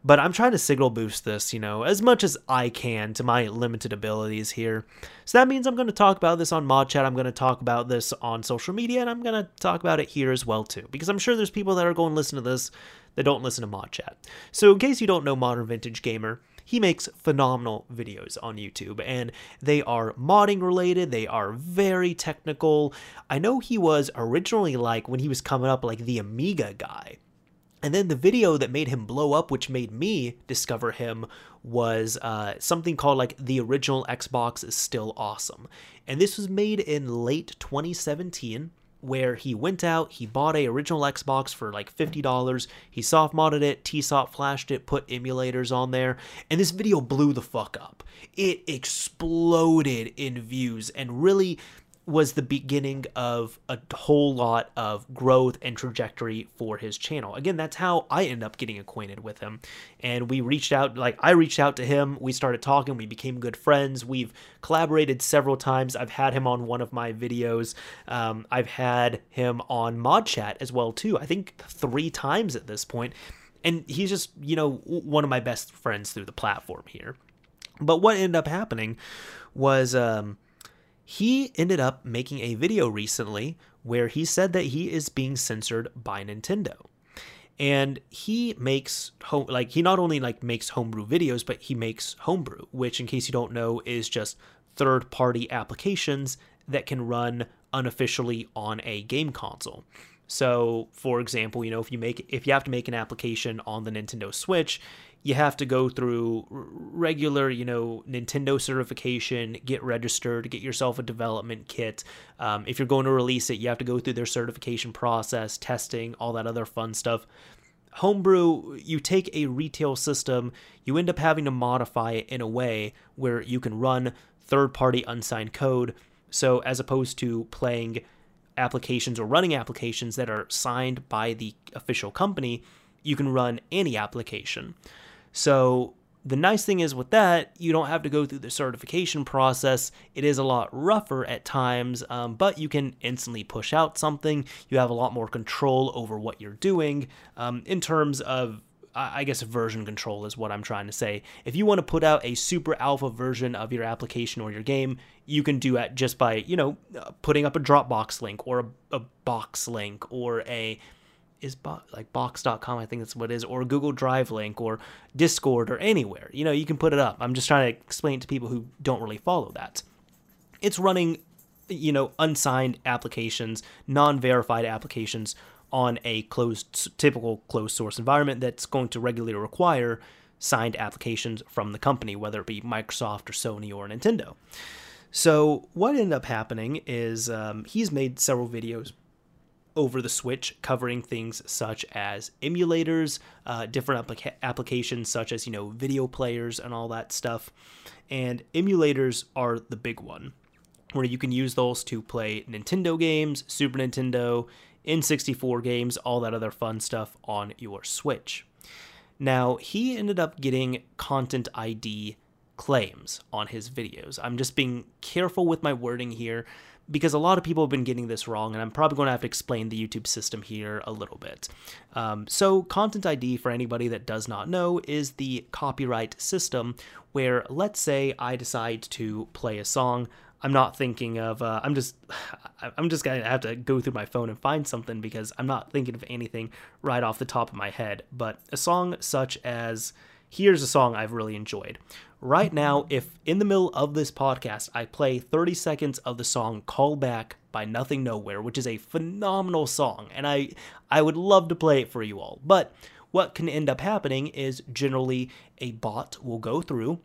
But I'm trying to signal boost this, you know, as much as I can to my limited abilities here. So that means I'm going to talk about this on Mod Chat, I'm going to talk about this on social media, and I'm going to talk about it here as well too, because I'm sure there's people that are going to listen to this that don't listen to Mod Chat. So in case you don't know Modern Vintage Gamer, he makes phenomenal videos on YouTube, and they are modding related, they are very technical. I know he was originally, like, when he was coming up, like the Amiga guy. And then the video that made him blow up, which made me discover him, was something called, like, The Original Xbox is Still Awesome. And this was made in late 2017, where he went out, he bought a original Xbox for, like, $50, he soft-modded it, T-Soft flashed it, put emulators on there, and this video blew the fuck up. It exploded in views and really was the beginning of a whole lot of growth and trajectory for his channel. Again, that's how I ended up getting acquainted with him. And we reached out, like, I reached out to him, we started talking, we became good friends, we've collaborated several times, I've had him on one of my videos, I've had him on Mod Chat as well too, I think 3 times at this point, and he's just, you know, one of my best friends through the platform here. But what ended up happening was, he ended up making a video recently where he said that he is being censored by Nintendo. And he makes he not only, like, makes homebrew videos, but he makes homebrew, which, in case you don't know, is just third-party applications that can run unofficially on a game console. So, for example, you know, if you have to make an application on the Nintendo Switch, you have to go through regular, you know, Nintendo certification, get registered, get yourself a development kit. If you're going to release it, you have to go through their certification process, testing, all that other fun stuff. Homebrew, you take a retail system, you end up having to modify it in a way where you can run third-party unsigned code. So as opposed to playing applications or running applications that are signed by the official company, you can run any application. So the nice thing is with that, you don't have to go through the certification process. It is a lot rougher at times, but you can instantly push out something. You have a lot more control over what you're doing in terms of, I guess, version control is what I'm trying to say. If you want to put out a super alpha version of your application or your game, you can do that just by, you know, putting up a Dropbox link or a box link or a... like box.com, I think that's what it is, or Google Drive link or Discord or anywhere. You know, you can put it up. I'm just trying to explain it to people who don't really follow that. It's running, you know, unsigned applications, non-verified applications on a closed, typical closed source environment that's going to regularly require signed applications from the company, whether it be Microsoft or Sony or Nintendo. So what ended up happening is he's made several videos over the Switch covering things such as emulators, different applications such as, you know, video players and all that stuff. And emulators are the big one, where you can use those to play Nintendo games, Super Nintendo, N64 games, all that other fun stuff on your Switch. Now, he ended up getting Content ID claims on his videos. I'm just being careful with my wording here, because a lot of people have been getting this wrong, and I'm probably going to have to explain the YouTube system here a little bit. So Content ID, for anybody that does not know, is the copyright system where, let's say I decide to play a song. I'm not thinking of, I'm just going to have to go through my phone and find something because I'm not thinking of anything right off the top of my head. But a song such as, here's a song I've really enjoyed. Right now, if in the middle of this podcast, I play 30 seconds of the song Call Back by Nothing Nowhere, which is a phenomenal song, and I would love to play it for you all. But what can end up happening is generally a bot will go through,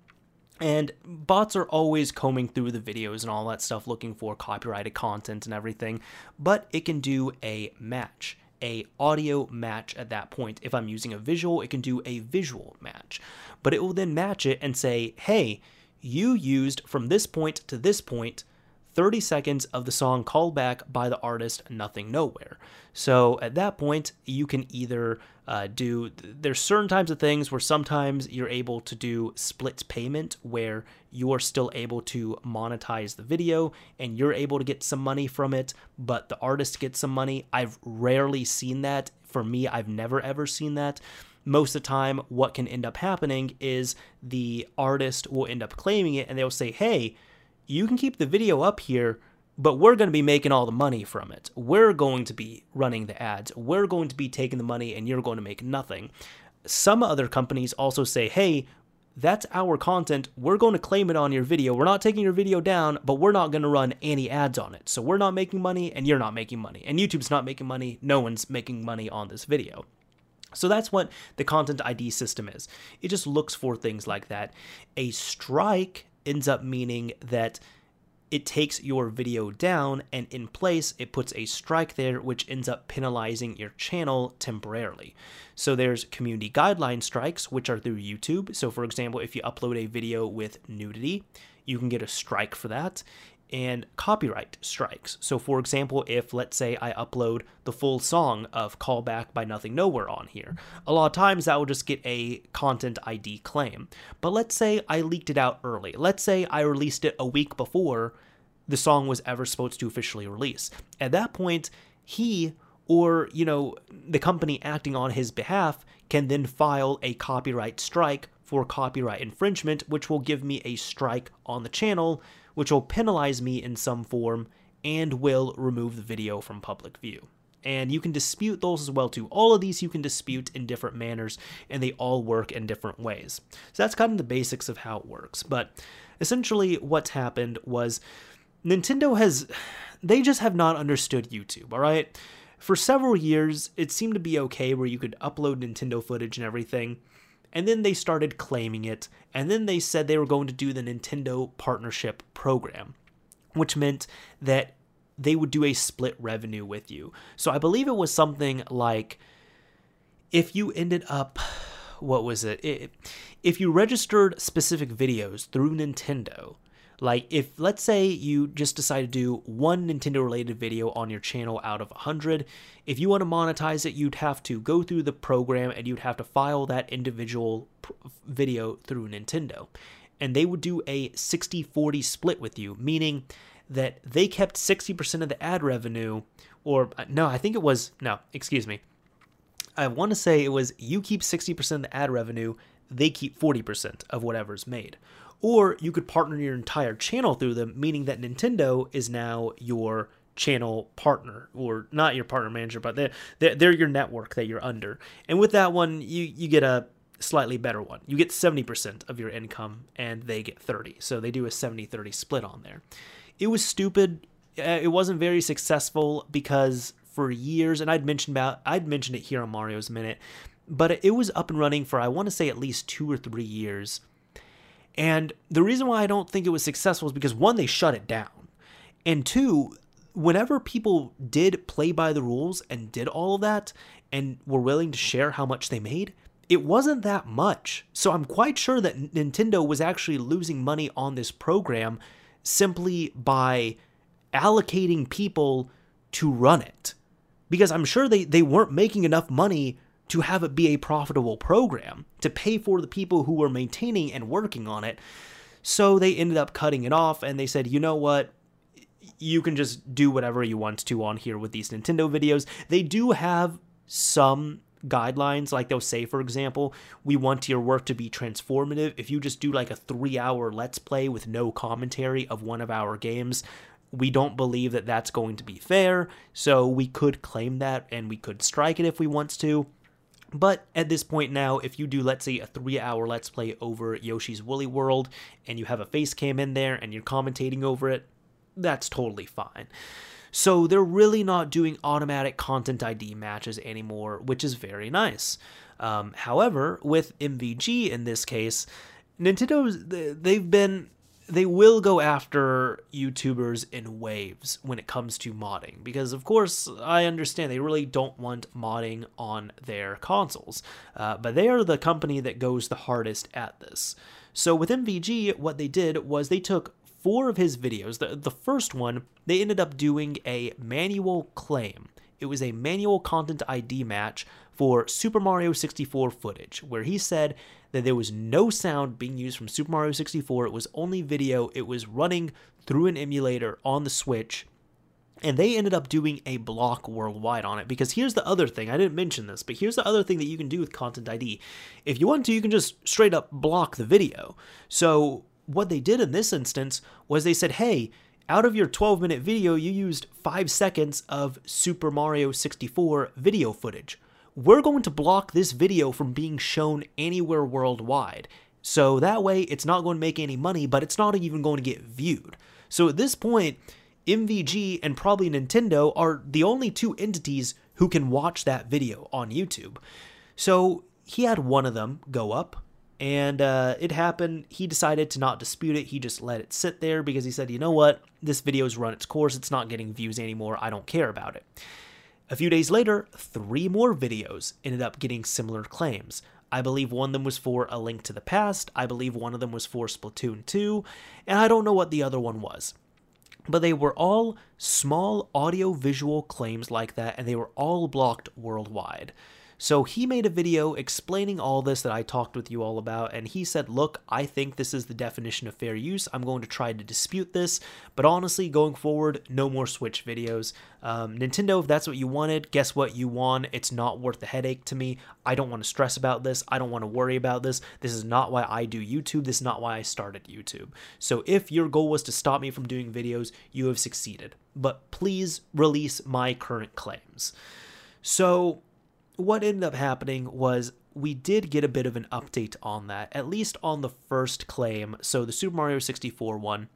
and bots are always combing through the videos and all that stuff, looking for copyrighted content and everything, but it can do a match, a audio match at that point. If I'm using a visual, it can do a visual match, but it will then match it and say, hey, you used from this point to this point 30 seconds of the song Call Back by the artist Nothing Nowhere. So at that point, you can either there's certain types of things where sometimes you're able to do split payment where you're still able to monetize the video and you're able to get some money from it, but the artist gets some money. I've rarely seen that. For me, I've never ever seen that. Most of the time, what can end up happening is the artist will end up claiming it and they'll say, hey, you can keep the video up here, but we're going to be making all the money from it. We're going to be running the ads. We're going to be taking the money, and you're going to make nothing. Some other companies also say, hey, that's our content. We're going to claim it on your video. We're not taking your video down, but we're not going to run any ads on it. So we're not making money, and you're not making money. And YouTube's not making money. No one's making money on this video. So that's what the Content ID system is. It just looks for things like that. A strike ends up meaning that it takes your video down, and in place it puts a strike there, which ends up penalizing your channel temporarily. So there's community guideline strikes, which are through YouTube. So for example, if you upload a video with nudity, you can get a strike for that, and copyright strikes. So for example, if let's say I upload the full song of Call Back by Nothing Nowhere on here, a lot of times that will just get a Content ID claim. But let's say I leaked it out early. Let's say I released it a week before the song was ever supposed to officially release. At that point, he or, you know, the company acting on his behalf can then file a copyright strike for copyright infringement, which will give me a strike on the channel, which will penalize me in some form and will remove the video from public view. And you can dispute those as well too. All of these you can dispute in different manners, and they all work in different ways. So that's kind of the basics of how it works. But essentially what's happened was Nintendo they just have not understood YouTube, all right? For several years, it seemed to be okay where you could upload Nintendo footage and everything, and then they started claiming it, and then they said they were going to do the Nintendo Partnership Program, which meant that they would do a split revenue with you. So I believe it was something like, if you ended up, what was it? If you registered specific videos through Nintendo, like if, let's say you just decide to do one Nintendo-related video on your channel out of 100, if you want to monetize it, you'd have to go through the program and you'd have to file that individual video through Nintendo. And they would do a 60-40 split with you, meaning that they kept 60% of the ad revenue, or no, I think it was, no, excuse me. I want to say it was you keep 60% of the ad revenue, they keep 40% of whatever's made. Or you could partner your entire channel through them, meaning that Nintendo is now your channel partner, or not your partner manager, but they're your network that you're under. And with that one, you get a slightly better one. You get 70% of your income and they get 30%. So they do a 70-30 split on there. It was stupid. It wasn't very successful because for years, and I'd mentioned it here on Mario's Minute, but it was up and running for, I want to say, at least 2 or 3 years. And the reason why I don't think it was successful is because, one, they shut it down. And two, whenever people did play by the rules and did all of that and were willing to share how much they made, it wasn't that much. So I'm quite sure that Nintendo was actually losing money on this program simply by allocating people to run it. Because I'm sure they weren't making enough money to have it be a profitable program, to pay for the people who were maintaining and working on it. So they ended up cutting it off and they said, you know what, you can just do whatever you want to on here with these Nintendo videos. They do have some guidelines, like they'll say, for example, we want your work to be transformative. If you just do like a 3-hour Let's Play with no commentary of one of our games, we don't believe that that's going to be fair. So we could claim that and we could strike it if we want to. But at this point now, if you do, let's say, a 3-hour Let's Play over Yoshi's Woolly World and you have a face cam in there and you're commentating over it, that's totally fine. So they're really not doing automatic content ID matches anymore, which is very nice. However, with MVG in this case, Nintendo, they will go after YouTubers in waves when it comes to modding, because of course I understand they really don't want modding on their consoles, but they are the company that goes the hardest at this. So with MVG, what they did was they took 4 of his videos. The first one, they ended up doing a manual claim. It was a manual content ID match for Super Mario 64 footage, where he said that there was no sound being used from Super Mario 64. It was only video. It was running through an emulator on the Switch, and they ended up doing a block worldwide on it. Because here's the other thing, I didn't mention this, but here's the other thing that you can do with Content ID. If you want to, you can just straight up block the video. So what they did in this instance was they said, hey, out of your 12-minute video, you used 5 seconds of Super Mario 64 video footage. We're going to block this video from being shown anywhere worldwide. So that way, it's not going to make any money, but it's not even going to get viewed. So at this point, MVG and probably Nintendo are the only 2 entities who can watch that video on YouTube. So he had one of them go up. And it happened. He decided to not dispute it. He just let it sit there because he said, you know what? This video's run its course. It's not getting views anymore. I don't care about it. A few days later, 3 more videos ended up getting similar claims. I believe one of them was for A Link to the Past. I believe one of them was for Splatoon 2. And I don't know what the other one was. But they were all small audio-visual claims like that, and they were all blocked worldwide. So he made a video explaining all this that I talked with you all about, and he said, look, I think this is the definition of fair use. I'm going to try to dispute this, but honestly, going forward, no more Switch videos. Nintendo, if that's what you wanted, guess what? You won. It's not worth the headache to me. I don't want to stress about this. I don't want to worry about this. This is not why I do YouTube. This is not why I started YouTube. So if your goal was to stop me from doing videos, you have succeeded. But please release my current claims. So what ended up happening was we did get a bit of an update on that, at least on the first claim. So the Super Mario 64 one,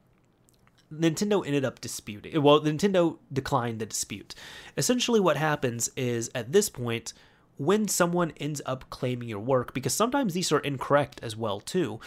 Nintendo ended up disputing. Well, Nintendo declined the dispute. Essentially what happens is, at this point, when someone ends up claiming your work, because sometimes these are incorrect as well too,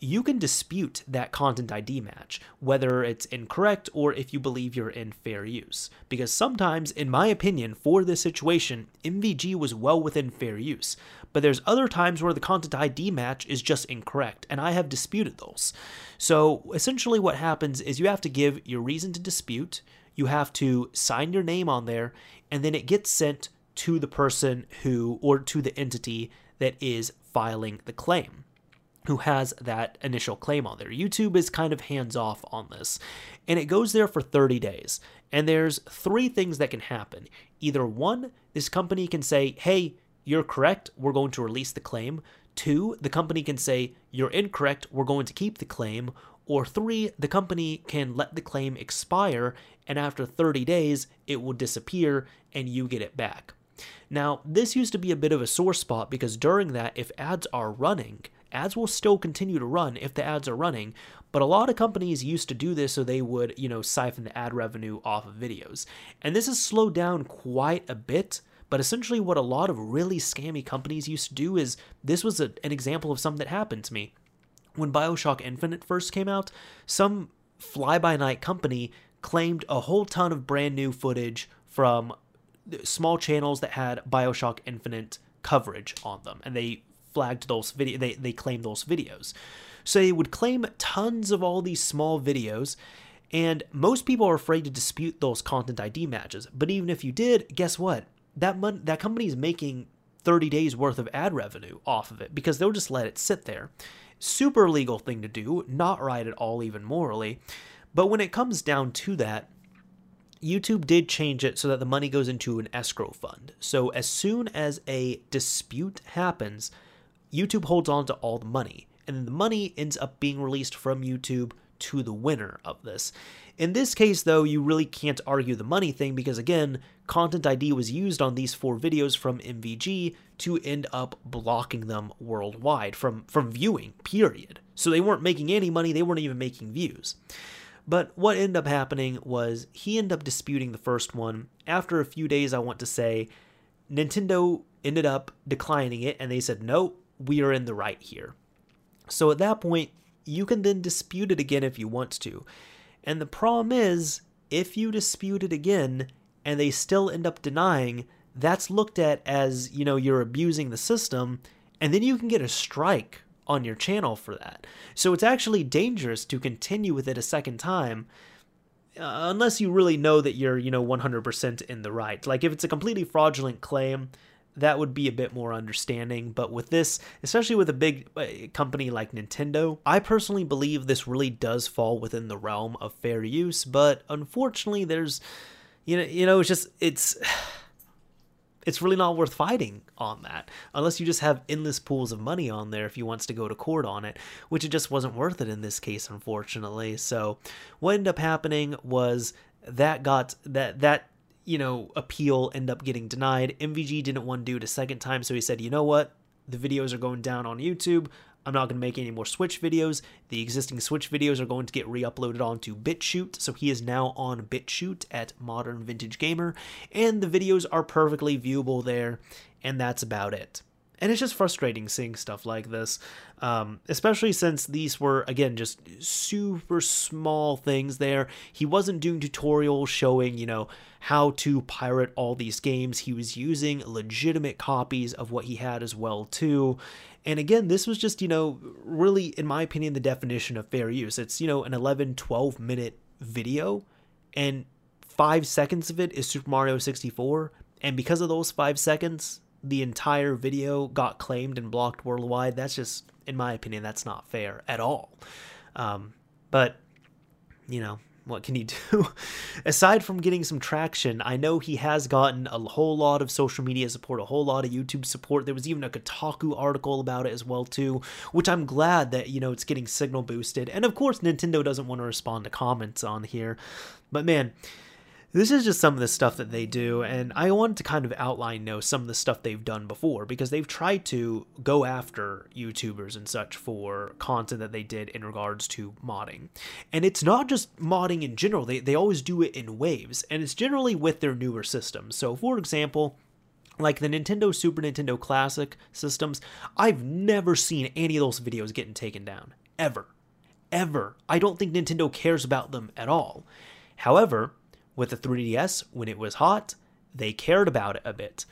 you can dispute that content ID match, whether it's incorrect or if you believe you're in fair use. Because sometimes, in my opinion, for this situation, MVG was well within fair use. But there's other times where the content ID match is just incorrect, and I have disputed those. So essentially what happens is you have to give your reason to dispute, you have to sign your name on there, and then it gets sent to the person who, or to the entity that is filing the claim, who has that initial claim on there. YouTube is kind of hands-off on this, and it goes there for 30 days, and there's three things that can happen. Either one, this company can say, hey, you're correct, we're going to release the claim. Two, the company can say, you're incorrect, we're going to keep the claim. Or three, the company can let the claim expire, and after 30 days, it will disappear, and you get it back. Now, this used to be a bit of a sore spot, because during that, if ads are running, ads will still continue to run if the ads are running, but a lot of companies used to do this so they would, you know, siphon the ad revenue off of videos. And this has slowed down quite a bit, but essentially what a lot of really scammy companies used to do is, this was an example of something that happened to me. When BioShock Infinite first came out, some fly-by-night company claimed a whole ton of brand new footage from small channels that had BioShock Infinite coverage on them, and they flagged those videos, they claimed those videos. So they would claim tons of all these small videos, and most people are afraid to dispute those content ID matches. But even if you did, guess what? That company is making 30 days worth of ad revenue off of it, because they'll just let it sit there. Super legal thing to do, not right at all, even morally. But when it comes down to that, YouTube did change it so that the money goes into an escrow fund. So as soon as a dispute happens, YouTube holds on to all the money, and then the money ends up being released from YouTube to the winner of this. In this case, though, you really can't argue the money thing, because again, Content ID was used on these four videos from MVG to end up blocking them worldwide from viewing, period. So they weren't making any money, they weren't even making views. But what ended up happening was he ended up disputing the first one. After a few days, I want to say, Nintendo ended up declining it, and they said, no, we are in the right here. So at that point, you can then dispute it again if you want to. And the problem is, if you dispute it again and they still end up denying, that's looked at as, you know, you're abusing the system, and then you can get a strike on your channel for that. So it's actually dangerous to continue with it a second time, unless you really know that you're, you know, 100% in the right. Like if it's a completely fraudulent claim, that would be a bit more understanding, but with this, especially with a big company like Nintendo, I personally believe this really does fall within the realm of fair use, but unfortunately there's, you know, it's really not worth fighting on that, unless you just have endless pools of money on there if you wants to go to court on it, which it just wasn't worth it in this case, unfortunately. So what ended up happening was that you know, appeal end up getting denied. MVG didn't want to do it a second time, so he said, you know what, the videos are going down on YouTube, I'm not going to make any more Switch videos, the existing Switch videos are going to get re-uploaded onto BitChute, so he is now on BitChute at Modern Vintage Gamer, and the videos are perfectly viewable there, and that's about it. And it's just frustrating seeing stuff like this, especially since these were, again, just super small things there. He wasn't doing tutorials showing, you know, how to pirate all these games. He was using legitimate copies of what he had as well, too. And again, this was just, you know, really, in my opinion, the definition of fair use. It's, you know, an 11, 12-minute video, and 5 seconds of it is Super Mario 64. And because of those 5 seconds, the entire video got claimed and blocked worldwide. That's just, in my opinion, that's not fair at all. But, you know, what can you do? Aside from getting some traction, I know he has gotten a whole lot of social media support, a whole lot of YouTube support. There was even a Kotaku article about it as well, too, which I'm glad that, you know, it's getting signal boosted. And, of course, Nintendo doesn't want to respond to comments on here. But, man, This is just some of the stuff that they do, and I wanted to kind of outline some of the stuff they've done before, because they've tried to go after YouTubers and such for content that they did in regards to modding. And it's not just modding in general, they always do it in waves, and it's generally with their newer systems. So for example, like the Nintendo Super Nintendo Classic systems, I've never seen any of those videos getting taken down, ever. I don't think Nintendo cares about them at all. However, with the 3DS, when it was hot, they cared about it a bit.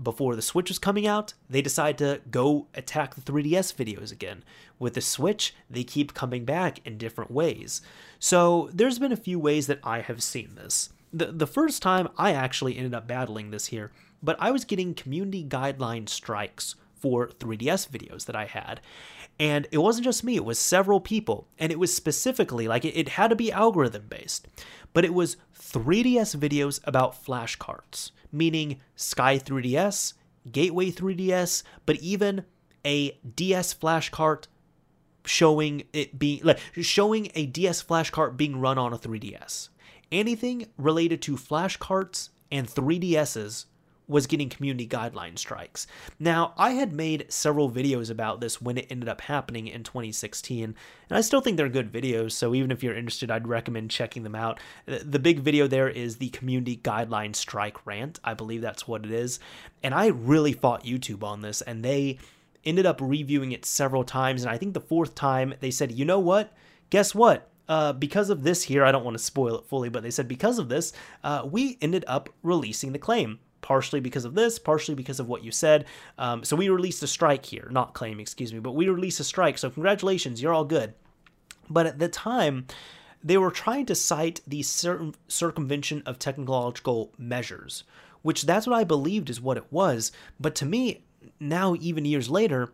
Before the Switch was coming out, they decided to go attack the 3DS videos again. With the Switch, they keep coming back in different ways. So there's been a few ways that I have seen this. The first time I actually ended up battling this here, but I was getting community guideline strikes for 3DS videos that I had. And it wasn't just me, it was several people. And it was specifically, like, it had to be algorithm-based. But it was 3DS videos about flashcards, meaning Sky 3DS, Gateway 3DS, but even a DS flashcard showing it being, like, showing a DS flashcard being run on a 3DS. Anything related to flashcards and 3DSs was getting community guideline strikes. Now, I had made several videos about this when it ended up happening in 2016, and I still think they're good videos, so even if you're interested, I'd recommend checking them out. The big video there is the community guideline strike rant, I believe that's what it is, and I really fought YouTube on this, and they ended up reviewing it several times, and I think the fourth time they said, you know what, guess what? Because of this here, I don't want to spoil it fully, but they said because of this, we ended up releasing the claim. Partially because of this, partially because of what you said. So we released a strike here, not claim, excuse me, but we released a strike. So congratulations, you're all good. But at the time, they were trying to cite the circumvention of technological measures, which that's what I believed is what it was. But to me, now, even years later,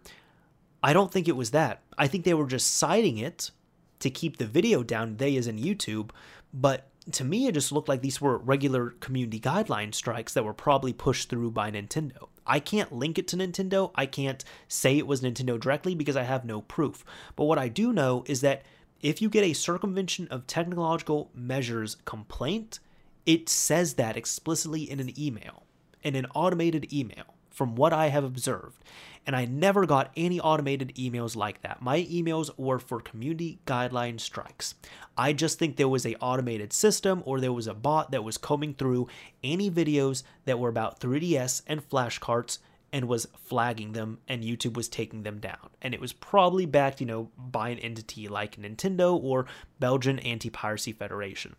I don't think it was that. I think they were just citing it to keep the video down, they as in YouTube, but to me, it just looked like these were regular community guideline strikes that were probably pushed through by Nintendo. I can't link it to Nintendo. I can't say it was Nintendo directly because I have no proof. But what I do know is that if you get a circumvention of technological measures complaint, it says that explicitly in an email, in an automated email, from what I have observed. And I never got any automated emails like that. My emails were for community guideline strikes. I just think there was an automated system, or there was a bot that was combing through any videos that were about 3DS and flashcards and was flagging them, and YouTube was taking them down. And it was probably backed, you know, by an entity like Nintendo or Belgian Anti-Piracy Federation.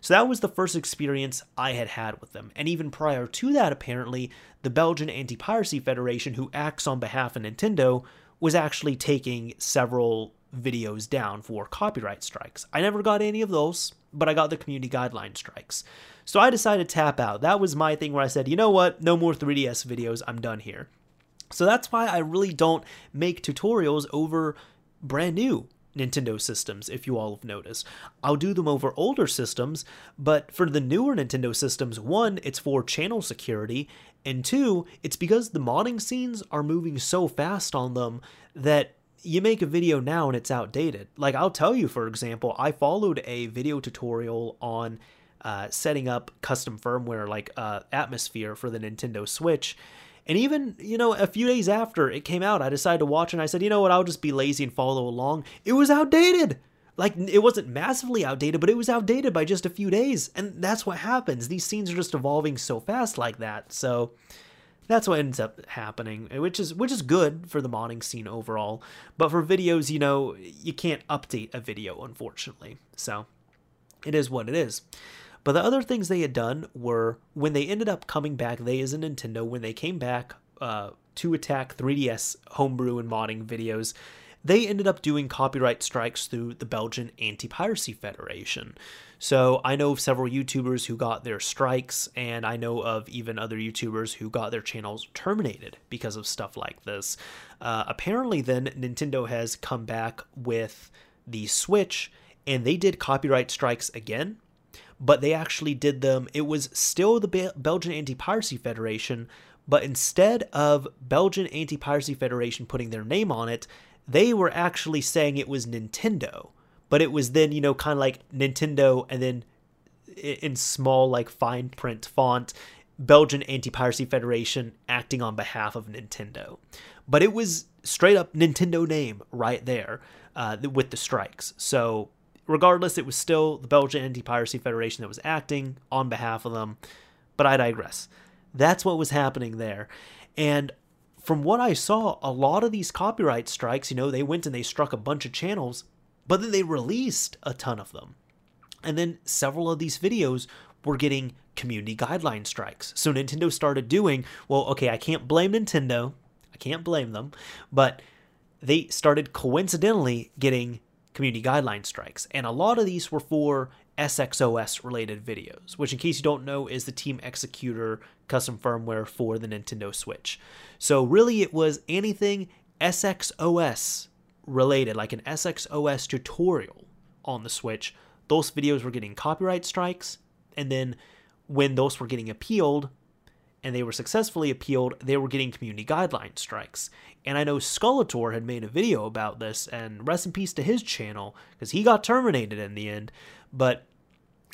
So that was the first experience I had had with them. And even prior to that, apparently, the Belgian Anti-Piracy Federation, who acts on behalf of Nintendo, was actually taking several videos down for copyright strikes. I never got any of those, but I got the community guideline strikes. So I decided to tap out. That was my thing where I said, you know what, no more 3DS videos, I'm done here. So that's why I really don't make tutorials over brand new Nintendo systems, if you all have noticed. I'll do them over older systems, but for the newer Nintendo systems, one, it's for channel security, and two, it's because the modding scenes are moving so fast on them that you make a video now and it's outdated. Like, I'll tell you, for example, I followed a video tutorial on setting up custom firmware like Atmosphere for the Nintendo Switch. And even, you know, a few days after it came out, I decided to watch it and I said, you know what, I'll just be lazy and follow along. It was outdated. Like, it wasn't massively outdated, but it was outdated by just a few days. And that's what happens. These scenes are just evolving so fast like that. So that's what ends up happening, which is good for the modding scene overall. But for videos, you know, you can't update a video, unfortunately. So it is what it is. But the other things they had done were, when they ended up coming back, they as a Nintendo, when they came back to attack 3DS homebrew and modding videos, they ended up doing copyright strikes through the Belgian Anti-Piracy Federation. So I know of several YouTubers who got their strikes, and I know of even other YouTubers who got their channels terminated because of stuff like this. Apparently then, Nintendo has come back with the Switch, and they did copyright strikes again, but they actually did them. It was still the Belgian Anti-Piracy Federation, but instead of Belgian Anti-Piracy Federation putting their name on it, they were actually saying it was Nintendo, but it was then, you know, kind of like Nintendo and then in small, like, fine print font, Belgian Anti-Piracy Federation acting on behalf of Nintendo. But it was straight up Nintendo name right there with the strikes. So regardless, it was still the Belgian Anti-Piracy Federation that was acting on behalf of them. But I digress. That's what was happening there. And from what I saw, a lot of these copyright strikes, you know, they went and they struck a bunch of channels, but then they released a ton of them. And then several of these videos were getting community guideline strikes. So Nintendo started doing, well, okay, I can't blame Nintendo. I can't blame them. But they started coincidentally getting community guideline strikes. And a lot of these were for SXOS related videos, which, in case you don't know, is the Team Xecutor custom firmware for the Nintendo Switch. So really it was anything SXOS related, like an SXOS tutorial on the Switch. Those videos were getting copyright strikes, and then when those were getting appealed, and they were successfully appealed, they were getting community guideline strikes. And I know Sculator had made a video about this, and rest in peace to his channel, because he got terminated in the end. But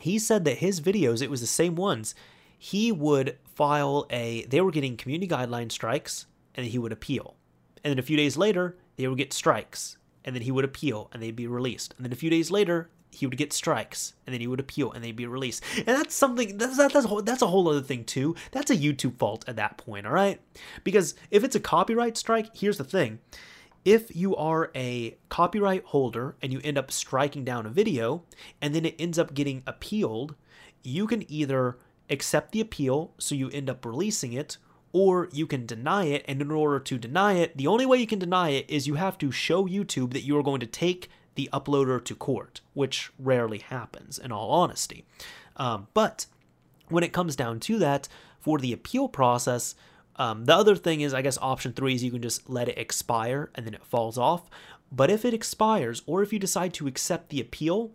he said that his videos, it was the same ones, he would file they were getting community guideline strikes, and he would appeal. And then a few days later, they would get strikes, and then he would appeal, and they'd be released. And then a few days later, he would get strikes, and then he would appeal, and they'd be released. And that's something, that's a whole other thing too. That's a YouTube fault at that point, all right? Because if it's a copyright strike, here's the thing. If you are a copyright holder and you end up striking down a video, and then it ends up getting appealed, you can either accept the appeal, so you end up releasing it, or you can deny it. And in order to deny it, the only way you can deny it is you have to show YouTube that you are going to take the uploader to court, which rarely happens, in all honesty. But when it comes down to that, for the appeal process, the other thing is, I guess, option 3 is you can just let it expire and then it falls off. But if it expires, or if you decide to accept the appeal,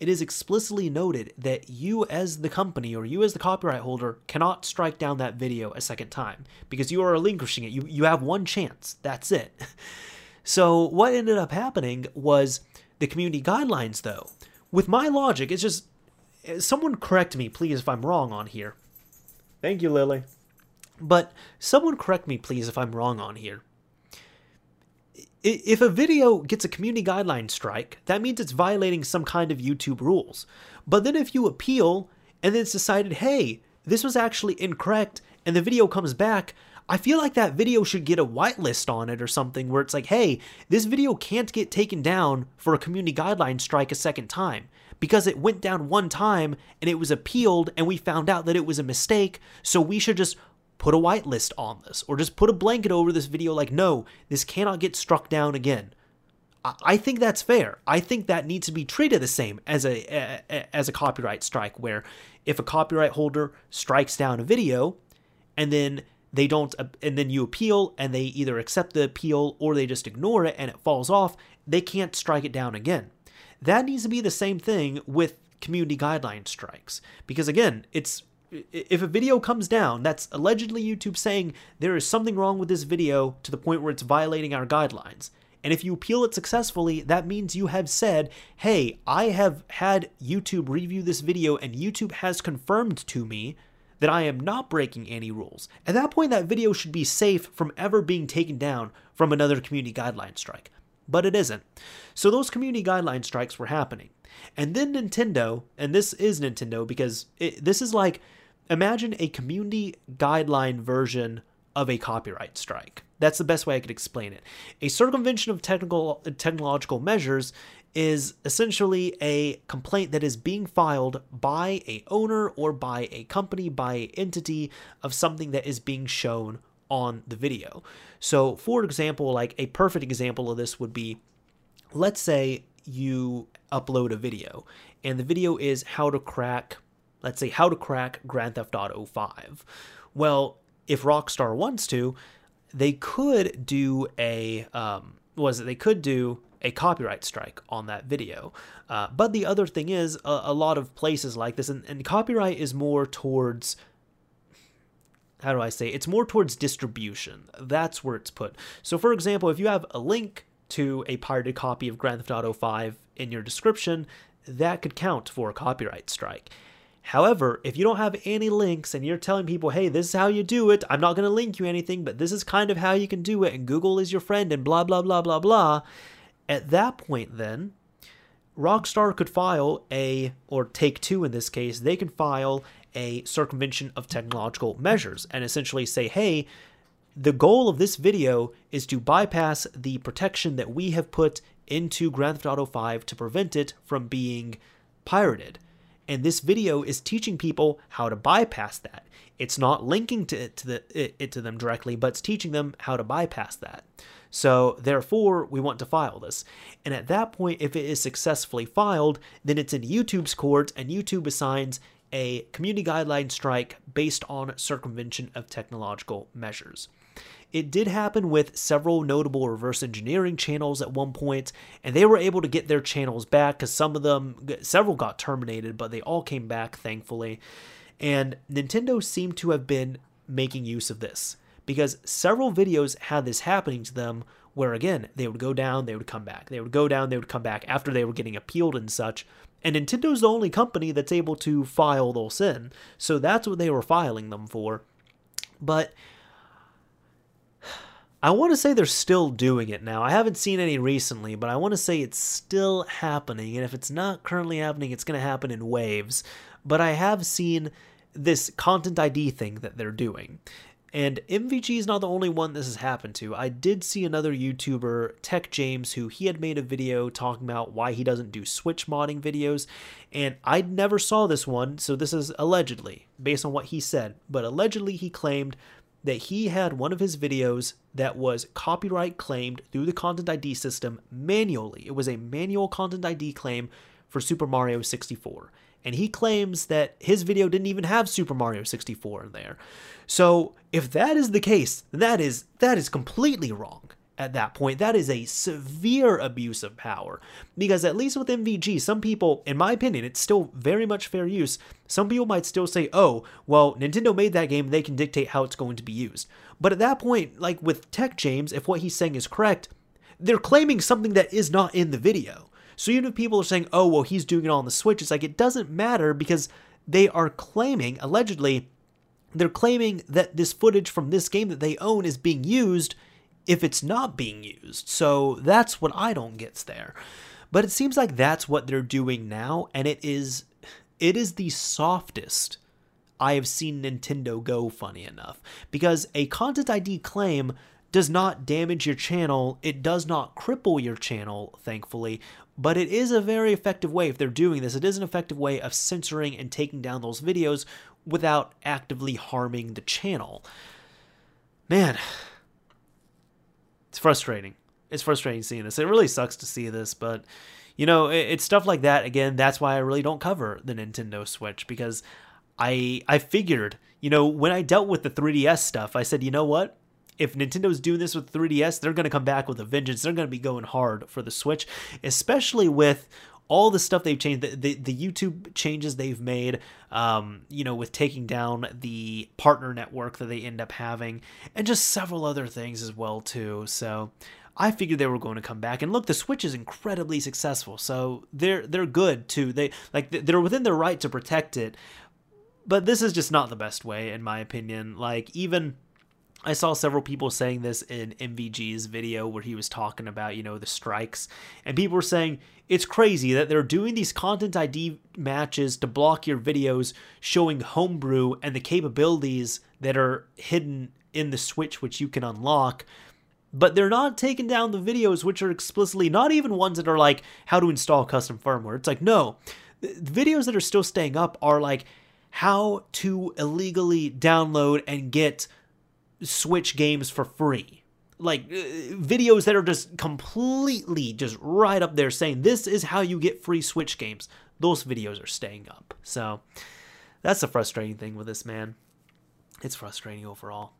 it is explicitly noted that you as the company, or you as the copyright holder, cannot strike down that video a second time, because you are relinquishing it. You have one chance. That's it. So what ended up happening was the community guidelines, though. With my logic, it's just, someone correct me, please, if I'm wrong on here. Thank you, Lily. But someone correct me, please, if I'm wrong on here. If a video gets a community guideline strike, that means it's violating some kind of YouTube rules. But then if you appeal, and then it's decided, hey, this was actually incorrect, and the video comes back, I feel like that video should get a whitelist on it or something, where it's like, hey, this video can't get taken down for a community guideline strike a second time, because it went down one time and it was appealed and we found out that it was a mistake, so we should just put a whitelist on this, or just put a blanket over this video like, no, this cannot get struck down again. I think that's fair. I think that needs to be treated the same as a copyright strike, where if a copyright holder strikes down a video and then then you appeal, and they either accept the appeal or they just ignore it and it falls off, they can't strike it down again. That needs to be the same thing with community guideline strikes, because again, if a video comes down, that's allegedly YouTube saying there is something wrong with this video to the point where it's violating our guidelines. And if you appeal it successfully, that means you have said, hey, I have had YouTube review this video and YouTube has confirmed to me that I am not breaking any rules. At that point, that video should be safe from ever being taken down from another community guideline strike. But it isn't. So those community guideline strikes were happening. And then Nintendo, and this is Nintendo, because this is like, imagine a community guideline version of a copyright strike. That's the best way I could explain it. A circumvention of technological measures is essentially a complaint that is being filed by a owner or by a company, by an entity, of something that is being shown on the video. So for example, like a perfect example of this would be, let's say you upload a video and the video is how to crack Grand Theft Auto 5. Well, if Rockstar wants to, they could do a copyright strike on that video. But the other thing is, a lot of places like this, and copyright is more towards, how do I say, it's more towards distribution. That's where it's put. So for example, if you have a link to a pirated copy of Grand Theft Auto 5 in your description, that could count for a copyright strike. However, if you don't have any links and you're telling people, hey, this is how you do it, I'm not going to link you anything, but this is kind of how you can do it, and Google is your friend, and blah, blah, blah, blah, blah, at that point then, Rockstar could file a, or Take-Two in this case, they can file a circumvention of technological measures and essentially say, hey, the goal of this video is to bypass the protection that we have put into Grand Theft Auto 5 to prevent it from being pirated. And this video is teaching people how to bypass that. It's not linking to them directly, but it's teaching them how to bypass that. So therefore, we want to file this. And at that point, if it is successfully filed, then it's in YouTube's court, and YouTube assigns a community guideline strike based on circumvention of technological measures. It did happen with several notable reverse engineering channels at one point, and they were able to get their channels back because some of them, several got terminated, but they all came back, thankfully. And Nintendo seemed to have been making use of this because several videos had this happening to them where, again, they would go down, they would come back, they would go down, they would come back after they were getting appealed and such. And Nintendo's the only company that's able to file those in, so that's what they were filing them for. But I want to say they're still doing it now. I haven't seen any recently, but I want to say it's still happening. And if it's not currently happening, it's going to happen in waves. But I have seen this Content ID thing that they're doing. And MVG is not the only one this has happened to. I did see another YouTuber, Tech James, who he had made a video talking about why he doesn't do Switch modding videos. And I never saw this one, so this is allegedly, based on what he said. But allegedly he claimed that he had one of his videos that was copyright claimed through the Content ID system manually. It was a manual Content ID claim for Super Mario 64. And he claims that his video didn't even have Super Mario 64 in there. So if that is the case, that is completely wrong at that point. That is a severe abuse of power. Because at least with MVG, some people, in my opinion, it's still very much fair use. Some people might still say, oh, well, Nintendo made that game, they can dictate how it's going to be used. But at that point, like with Tech James, if what he's saying is correct, they're claiming something that is not in the video. So even if people are saying, oh, well, he's doing it on the Switch, it's like, it doesn't matter because they are claiming, allegedly, they're claiming that this footage from this game that they own is being used if it's not being used. So that's what I don't get there. But it seems like that's what they're doing now, and it is the softest I have seen Nintendo go, funny enough, because a Content ID claim does not damage your channel, it does not cripple your channel, thankfully, but it is a very effective way, if they're doing this, it is an effective way of censoring and taking down those videos without actively harming the channel. Man, it's frustrating. It's frustrating seeing this. It really sucks to see this, but, you know, it's stuff like that. Again, that's why I really don't cover the Nintendo Switch, because I figured, you know, when I dealt with the 3DS stuff, I said, you know what? If Nintendo's doing this with 3DS, they're going to come back with a vengeance. They're going to be going hard for the Switch, especially with all the stuff they've changed, the YouTube changes they've made, you know, with taking down the partner network that they end up having, and just several other things as well, too. So I figured they were going to come back. And look, the Switch is incredibly successful, so they're good, too. They're within their right to protect it, but this is just not the best way, in my opinion. Like, even I saw several people saying this in MVG's video where he was talking about, you know, the strikes, and people were saying it's crazy that they're doing these Content ID matches to block your videos showing homebrew and the capabilities that are hidden in the Switch, which you can unlock, but they're not taking down the videos which are explicitly, not even ones that are like how to install custom firmware. It's like, no, the videos that are still staying up are like how to illegally download and get Switch games for free, like videos that are just completely just right up there saying this is how you get free Switch games. Those videos are staying up. So that's the frustrating thing with this, man. It's frustrating overall.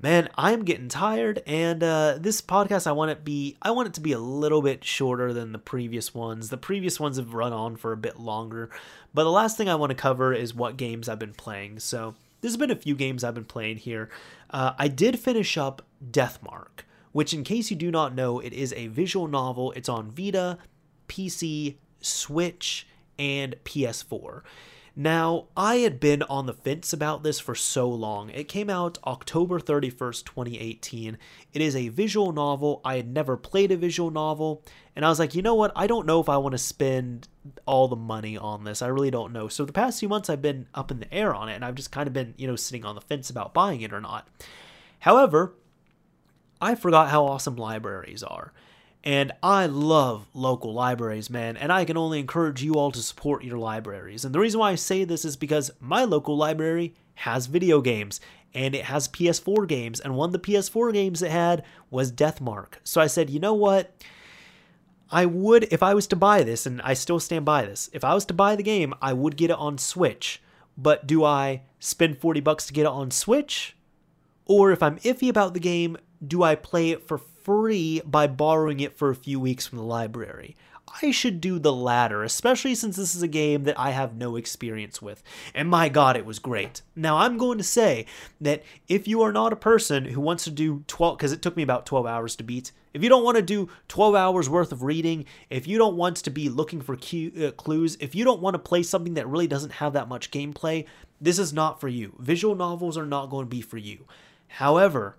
Man, I'm getting tired, and this podcast, I want it to be a little bit shorter than the previous ones. The previous ones have run on for a bit longer, but the last thing I want to cover is what games I've been playing. So there's been a few games I've been playing here. I did finish up Deathmark, which, in case you do not know, it is a visual novel. It's on Vita, PC, Switch, and PS4. Now, I had been on the fence about this for so long. It came out October 31st, 2018. It is a visual novel. I had never played a visual novel. And I was like, you know what? I don't know if I want to spend all the money on this. I really don't know. So the past few months, I've been up in the air on it. And I've just kind of been, you know, sitting on the fence about buying it or not. However, I forgot how awesome libraries are. And I love local libraries, man, and I can only encourage you all to support your libraries. And the reason why I say this is because my local library has video games, and it has PS4 games, and one of the PS4 games it had was Deathmark. So I said, you know what? I would, if I was to buy this, and I still stand by this, if I was to buy the game, I would get it on Switch. But do I spend $40 to get it on Switch? Or if I'm iffy about the game, do I play it for free by borrowing it for a few weeks from the library? I should do the latter, especially since this is a game that I have no experience with. And my God, it was great. Now, I'm going to say that if you are not a person who wants to do 12, because it took me about 12 hours to beat, if you don't want to do 12 hours worth of reading, if you don't want to be looking for clues, if you don't want to play something that really doesn't have that much gameplay, this is not for you. Visual novels are not going to be for you. However,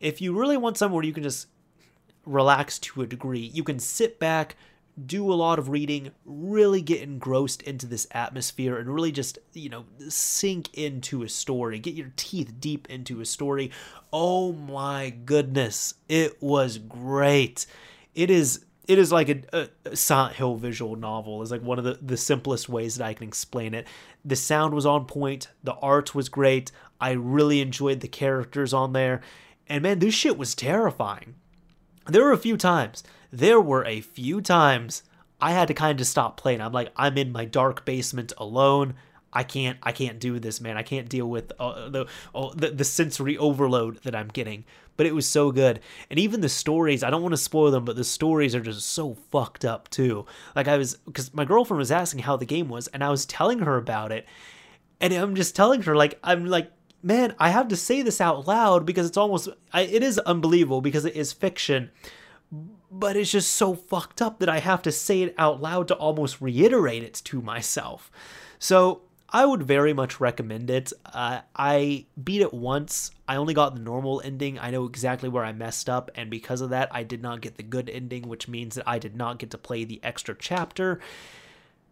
if you really want somewhere you can just relax to a degree, you can sit back, do a lot of reading, really get engrossed into this atmosphere and really just, you know, sink into a story, get your teeth deep into a story. Oh my goodness, it was great. It is like a Silent Hill visual novel. It's like one of the simplest ways that I can explain it. The sound was on point. The art was great. I really enjoyed the characters on there. And man, this shit was terrifying. There were a few times I had to kind of stop playing. I'm like, I'm in my dark basement alone. I can't do this, man. I can't deal with the sensory overload that I'm getting. But it was so good. And even the stories, I don't want to spoil them, but the stories are just so fucked up too. Like because my girlfriend was asking how the game was and I was telling her about it. And I'm just telling her, like, I'm like, man, I have to say this out loud because it's almost, it is unbelievable because it is fiction, but it's just so fucked up that I have to say it out loud to almost reiterate it to myself. So I would very much recommend it. I beat it once. I only got the normal ending. I know exactly where I messed up, and because of that, I did not get the good ending, which means that I did not get to play the extra chapter,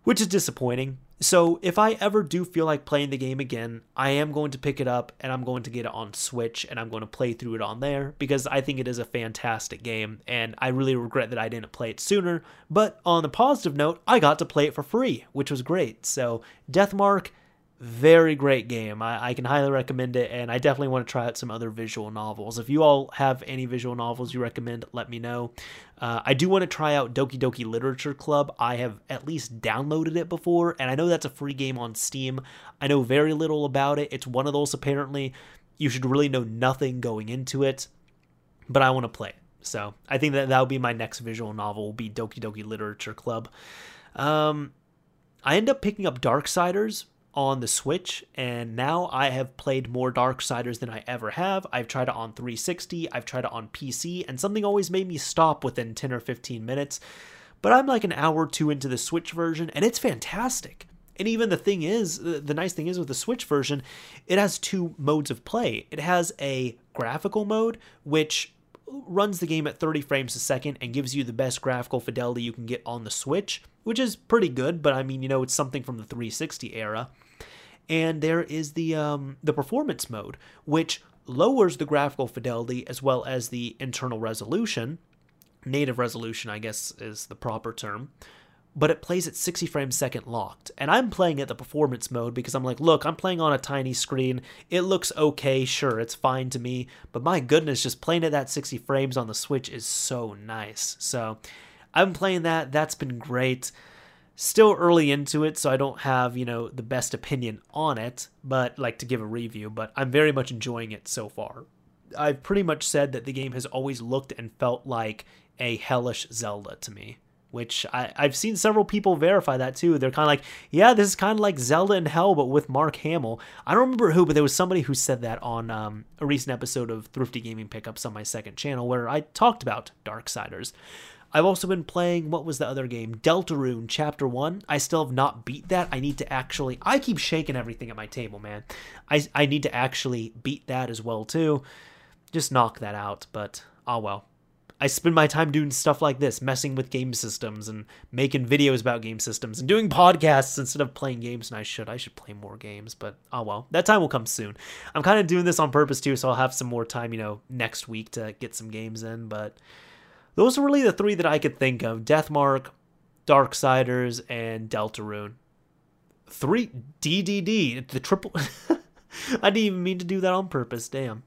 which is disappointing. So if I ever do feel like playing the game again, I am going to pick it up and I'm going to get it on Switch and I'm going to play through it on there because I think it is a fantastic game and I really regret that I didn't play it sooner. But on the positive note, I got to play it for free, which was great. So Deathmark, very great game. I can highly recommend it and I definitely want to try out some other visual novels. If you all have any visual novels you recommend, let me know. I do want to try out Doki Doki Literature Club. I have at least downloaded it before, and I know that's a free game on Steam. I know very little about it. It's one of those, apparently, you should really know nothing going into it, but I want to play it. So I think that that'll be my next visual novel, will be Doki Doki Literature Club. I end up picking up Darksiders on the Switch, and now I have played more Darksiders than I ever have. I've tried it on 360, I've tried it on PC, and something always made me stop within 10 or 15 minutes. But I'm like an hour or two into the Switch version, and it's fantastic. And even the thing is, the nice thing is with the Switch version, it has two modes of play. It has a graphical mode, which runs the game at 30 frames a second and gives you the best graphical fidelity you can get on the Switch, which is pretty good, but I mean, you know, it's something from the 360 era. And there is the performance mode, which lowers the graphical fidelity as well as the internal resolution. Native resolution, I guess, is the proper term. But it plays at 60 frames a second locked. And I'm playing at the performance mode because I'm like, look, I'm playing on a tiny screen. It looks okay, sure, it's fine to me. But my goodness, just playing at that 60 frames on the Switch is so nice. So I'm playing that. That's been great. Still early into it, so I don't have, you know, the best opinion on it, but like to give a review, but I'm very much enjoying it so far. I've pretty much said that the game has always looked and felt like a hellish Zelda to me, which I've seen several people verify that too. They're kind of like, yeah, this is kind of like Zelda in Hell, but with Mark Hamill. I don't remember who, but there was somebody who said that on a recent episode of Thrifty Gaming Pickups on my second channel where I talked about Darksiders. I've also been playing, what was the other game? Deltarune Chapter 1. I still have not beat that. I need to actually, I keep shaking everything at my table, man. I need to actually beat that as well, too. Just knock that out, but oh well. I spend my time doing stuff like this, messing with game systems and making videos about game systems and doing podcasts instead of playing games. And I should play more games, but oh well, that time will come soon. I'm kind of doing this on purpose too, so I'll have some more time, you know, next week to get some games in. But those are really the three that I could think of: Deathmark, Darksiders, and Deltarune. Three DDD, the triple. I didn't even mean to do that on purpose. Damn.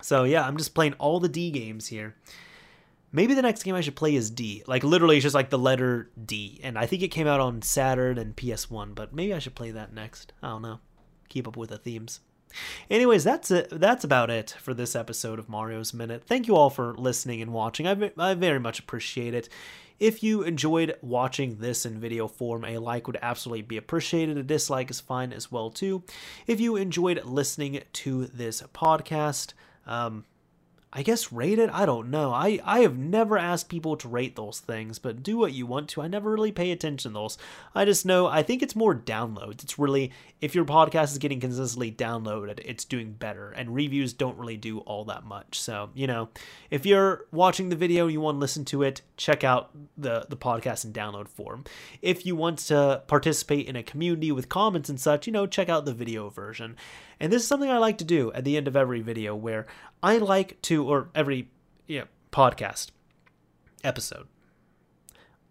So yeah, I'm just playing all the D games here. Maybe the next game I should play is D. Like, literally, it's just like the letter D. And I think it came out on Saturn and PS1, but maybe I should play that next. I don't know. Keep up with the themes. Anyways, that's it. That's about it for this episode of Mario's Minute. Thank you all for listening and watching. I very much appreciate it. If you enjoyed watching this in video form, a like would absolutely be appreciated. A dislike is fine as well, too. If you enjoyed listening to this podcast, I guess rate it? I don't know. I have never asked people to rate those things, but do what you want to. I never really pay attention to those. I just know, I think it's more downloads. It's really, if your podcast is getting consistently downloaded, it's doing better. And reviews don't really do all that much. So, you know, if you're watching the video, you want to listen to it, check out the podcast in download form. If you want to participate in a community with comments and such, you know, check out the video version. And this is something I like to do at the end of every video, where I like to, or every podcast episode,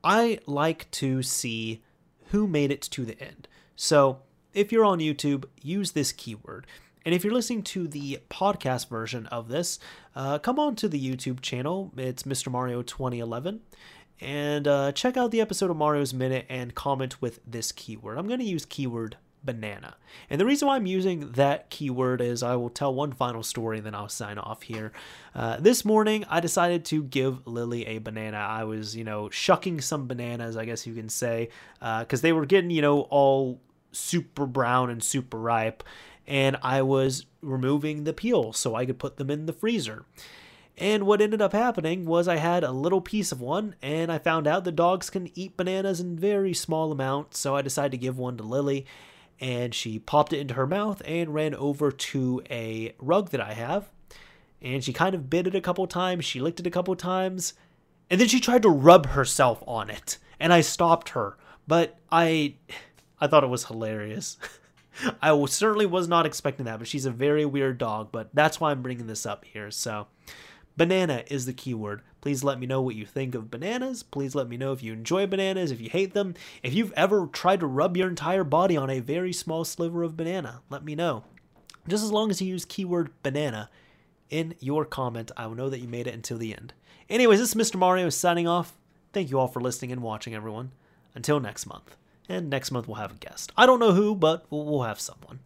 I like to see who made it to the end. So if you're on YouTube, use this keyword. And if you're listening to the podcast version of this, come on to the YouTube channel. It's Mr. Mario 2011. And check out the episode of Mario's Minute and comment with this keyword. I'm going to use keyword banana. And the reason why I'm using that keyword is I will tell one final story and then I'll sign off here. This morning, I decided to give Lily a banana. I was, you know, shucking some bananas, I guess you can say, because they were getting, you know, all super brown and super ripe. And I was removing the peel so I could put them in the freezer. And what ended up happening was I had a little piece of one, and I found out the dogs can eat bananas in very small amounts. So I decided to give one to Lily. And she popped it into her mouth and ran over to a rug that I have. And she kind of bit it a couple times. She licked it a couple times. And then she tried to rub herself on it. And I stopped her. But I thought it was hilarious. I certainly was not expecting that. But she's a very weird dog. But that's why I'm bringing this up here. So banana is the keyword. Please let me know what you think of bananas. Please let me know if you enjoy bananas, if you hate them. If you've ever tried to rub your entire body on a very small sliver of banana, let me know. Just as long as you use keyword banana in your comment, I will know that you made it until the end. Anyways, this is Mr. Mario signing off. Thank you all for listening and watching, everyone. Until next month. And next month we'll have a guest. I don't know who, but we'll have someone.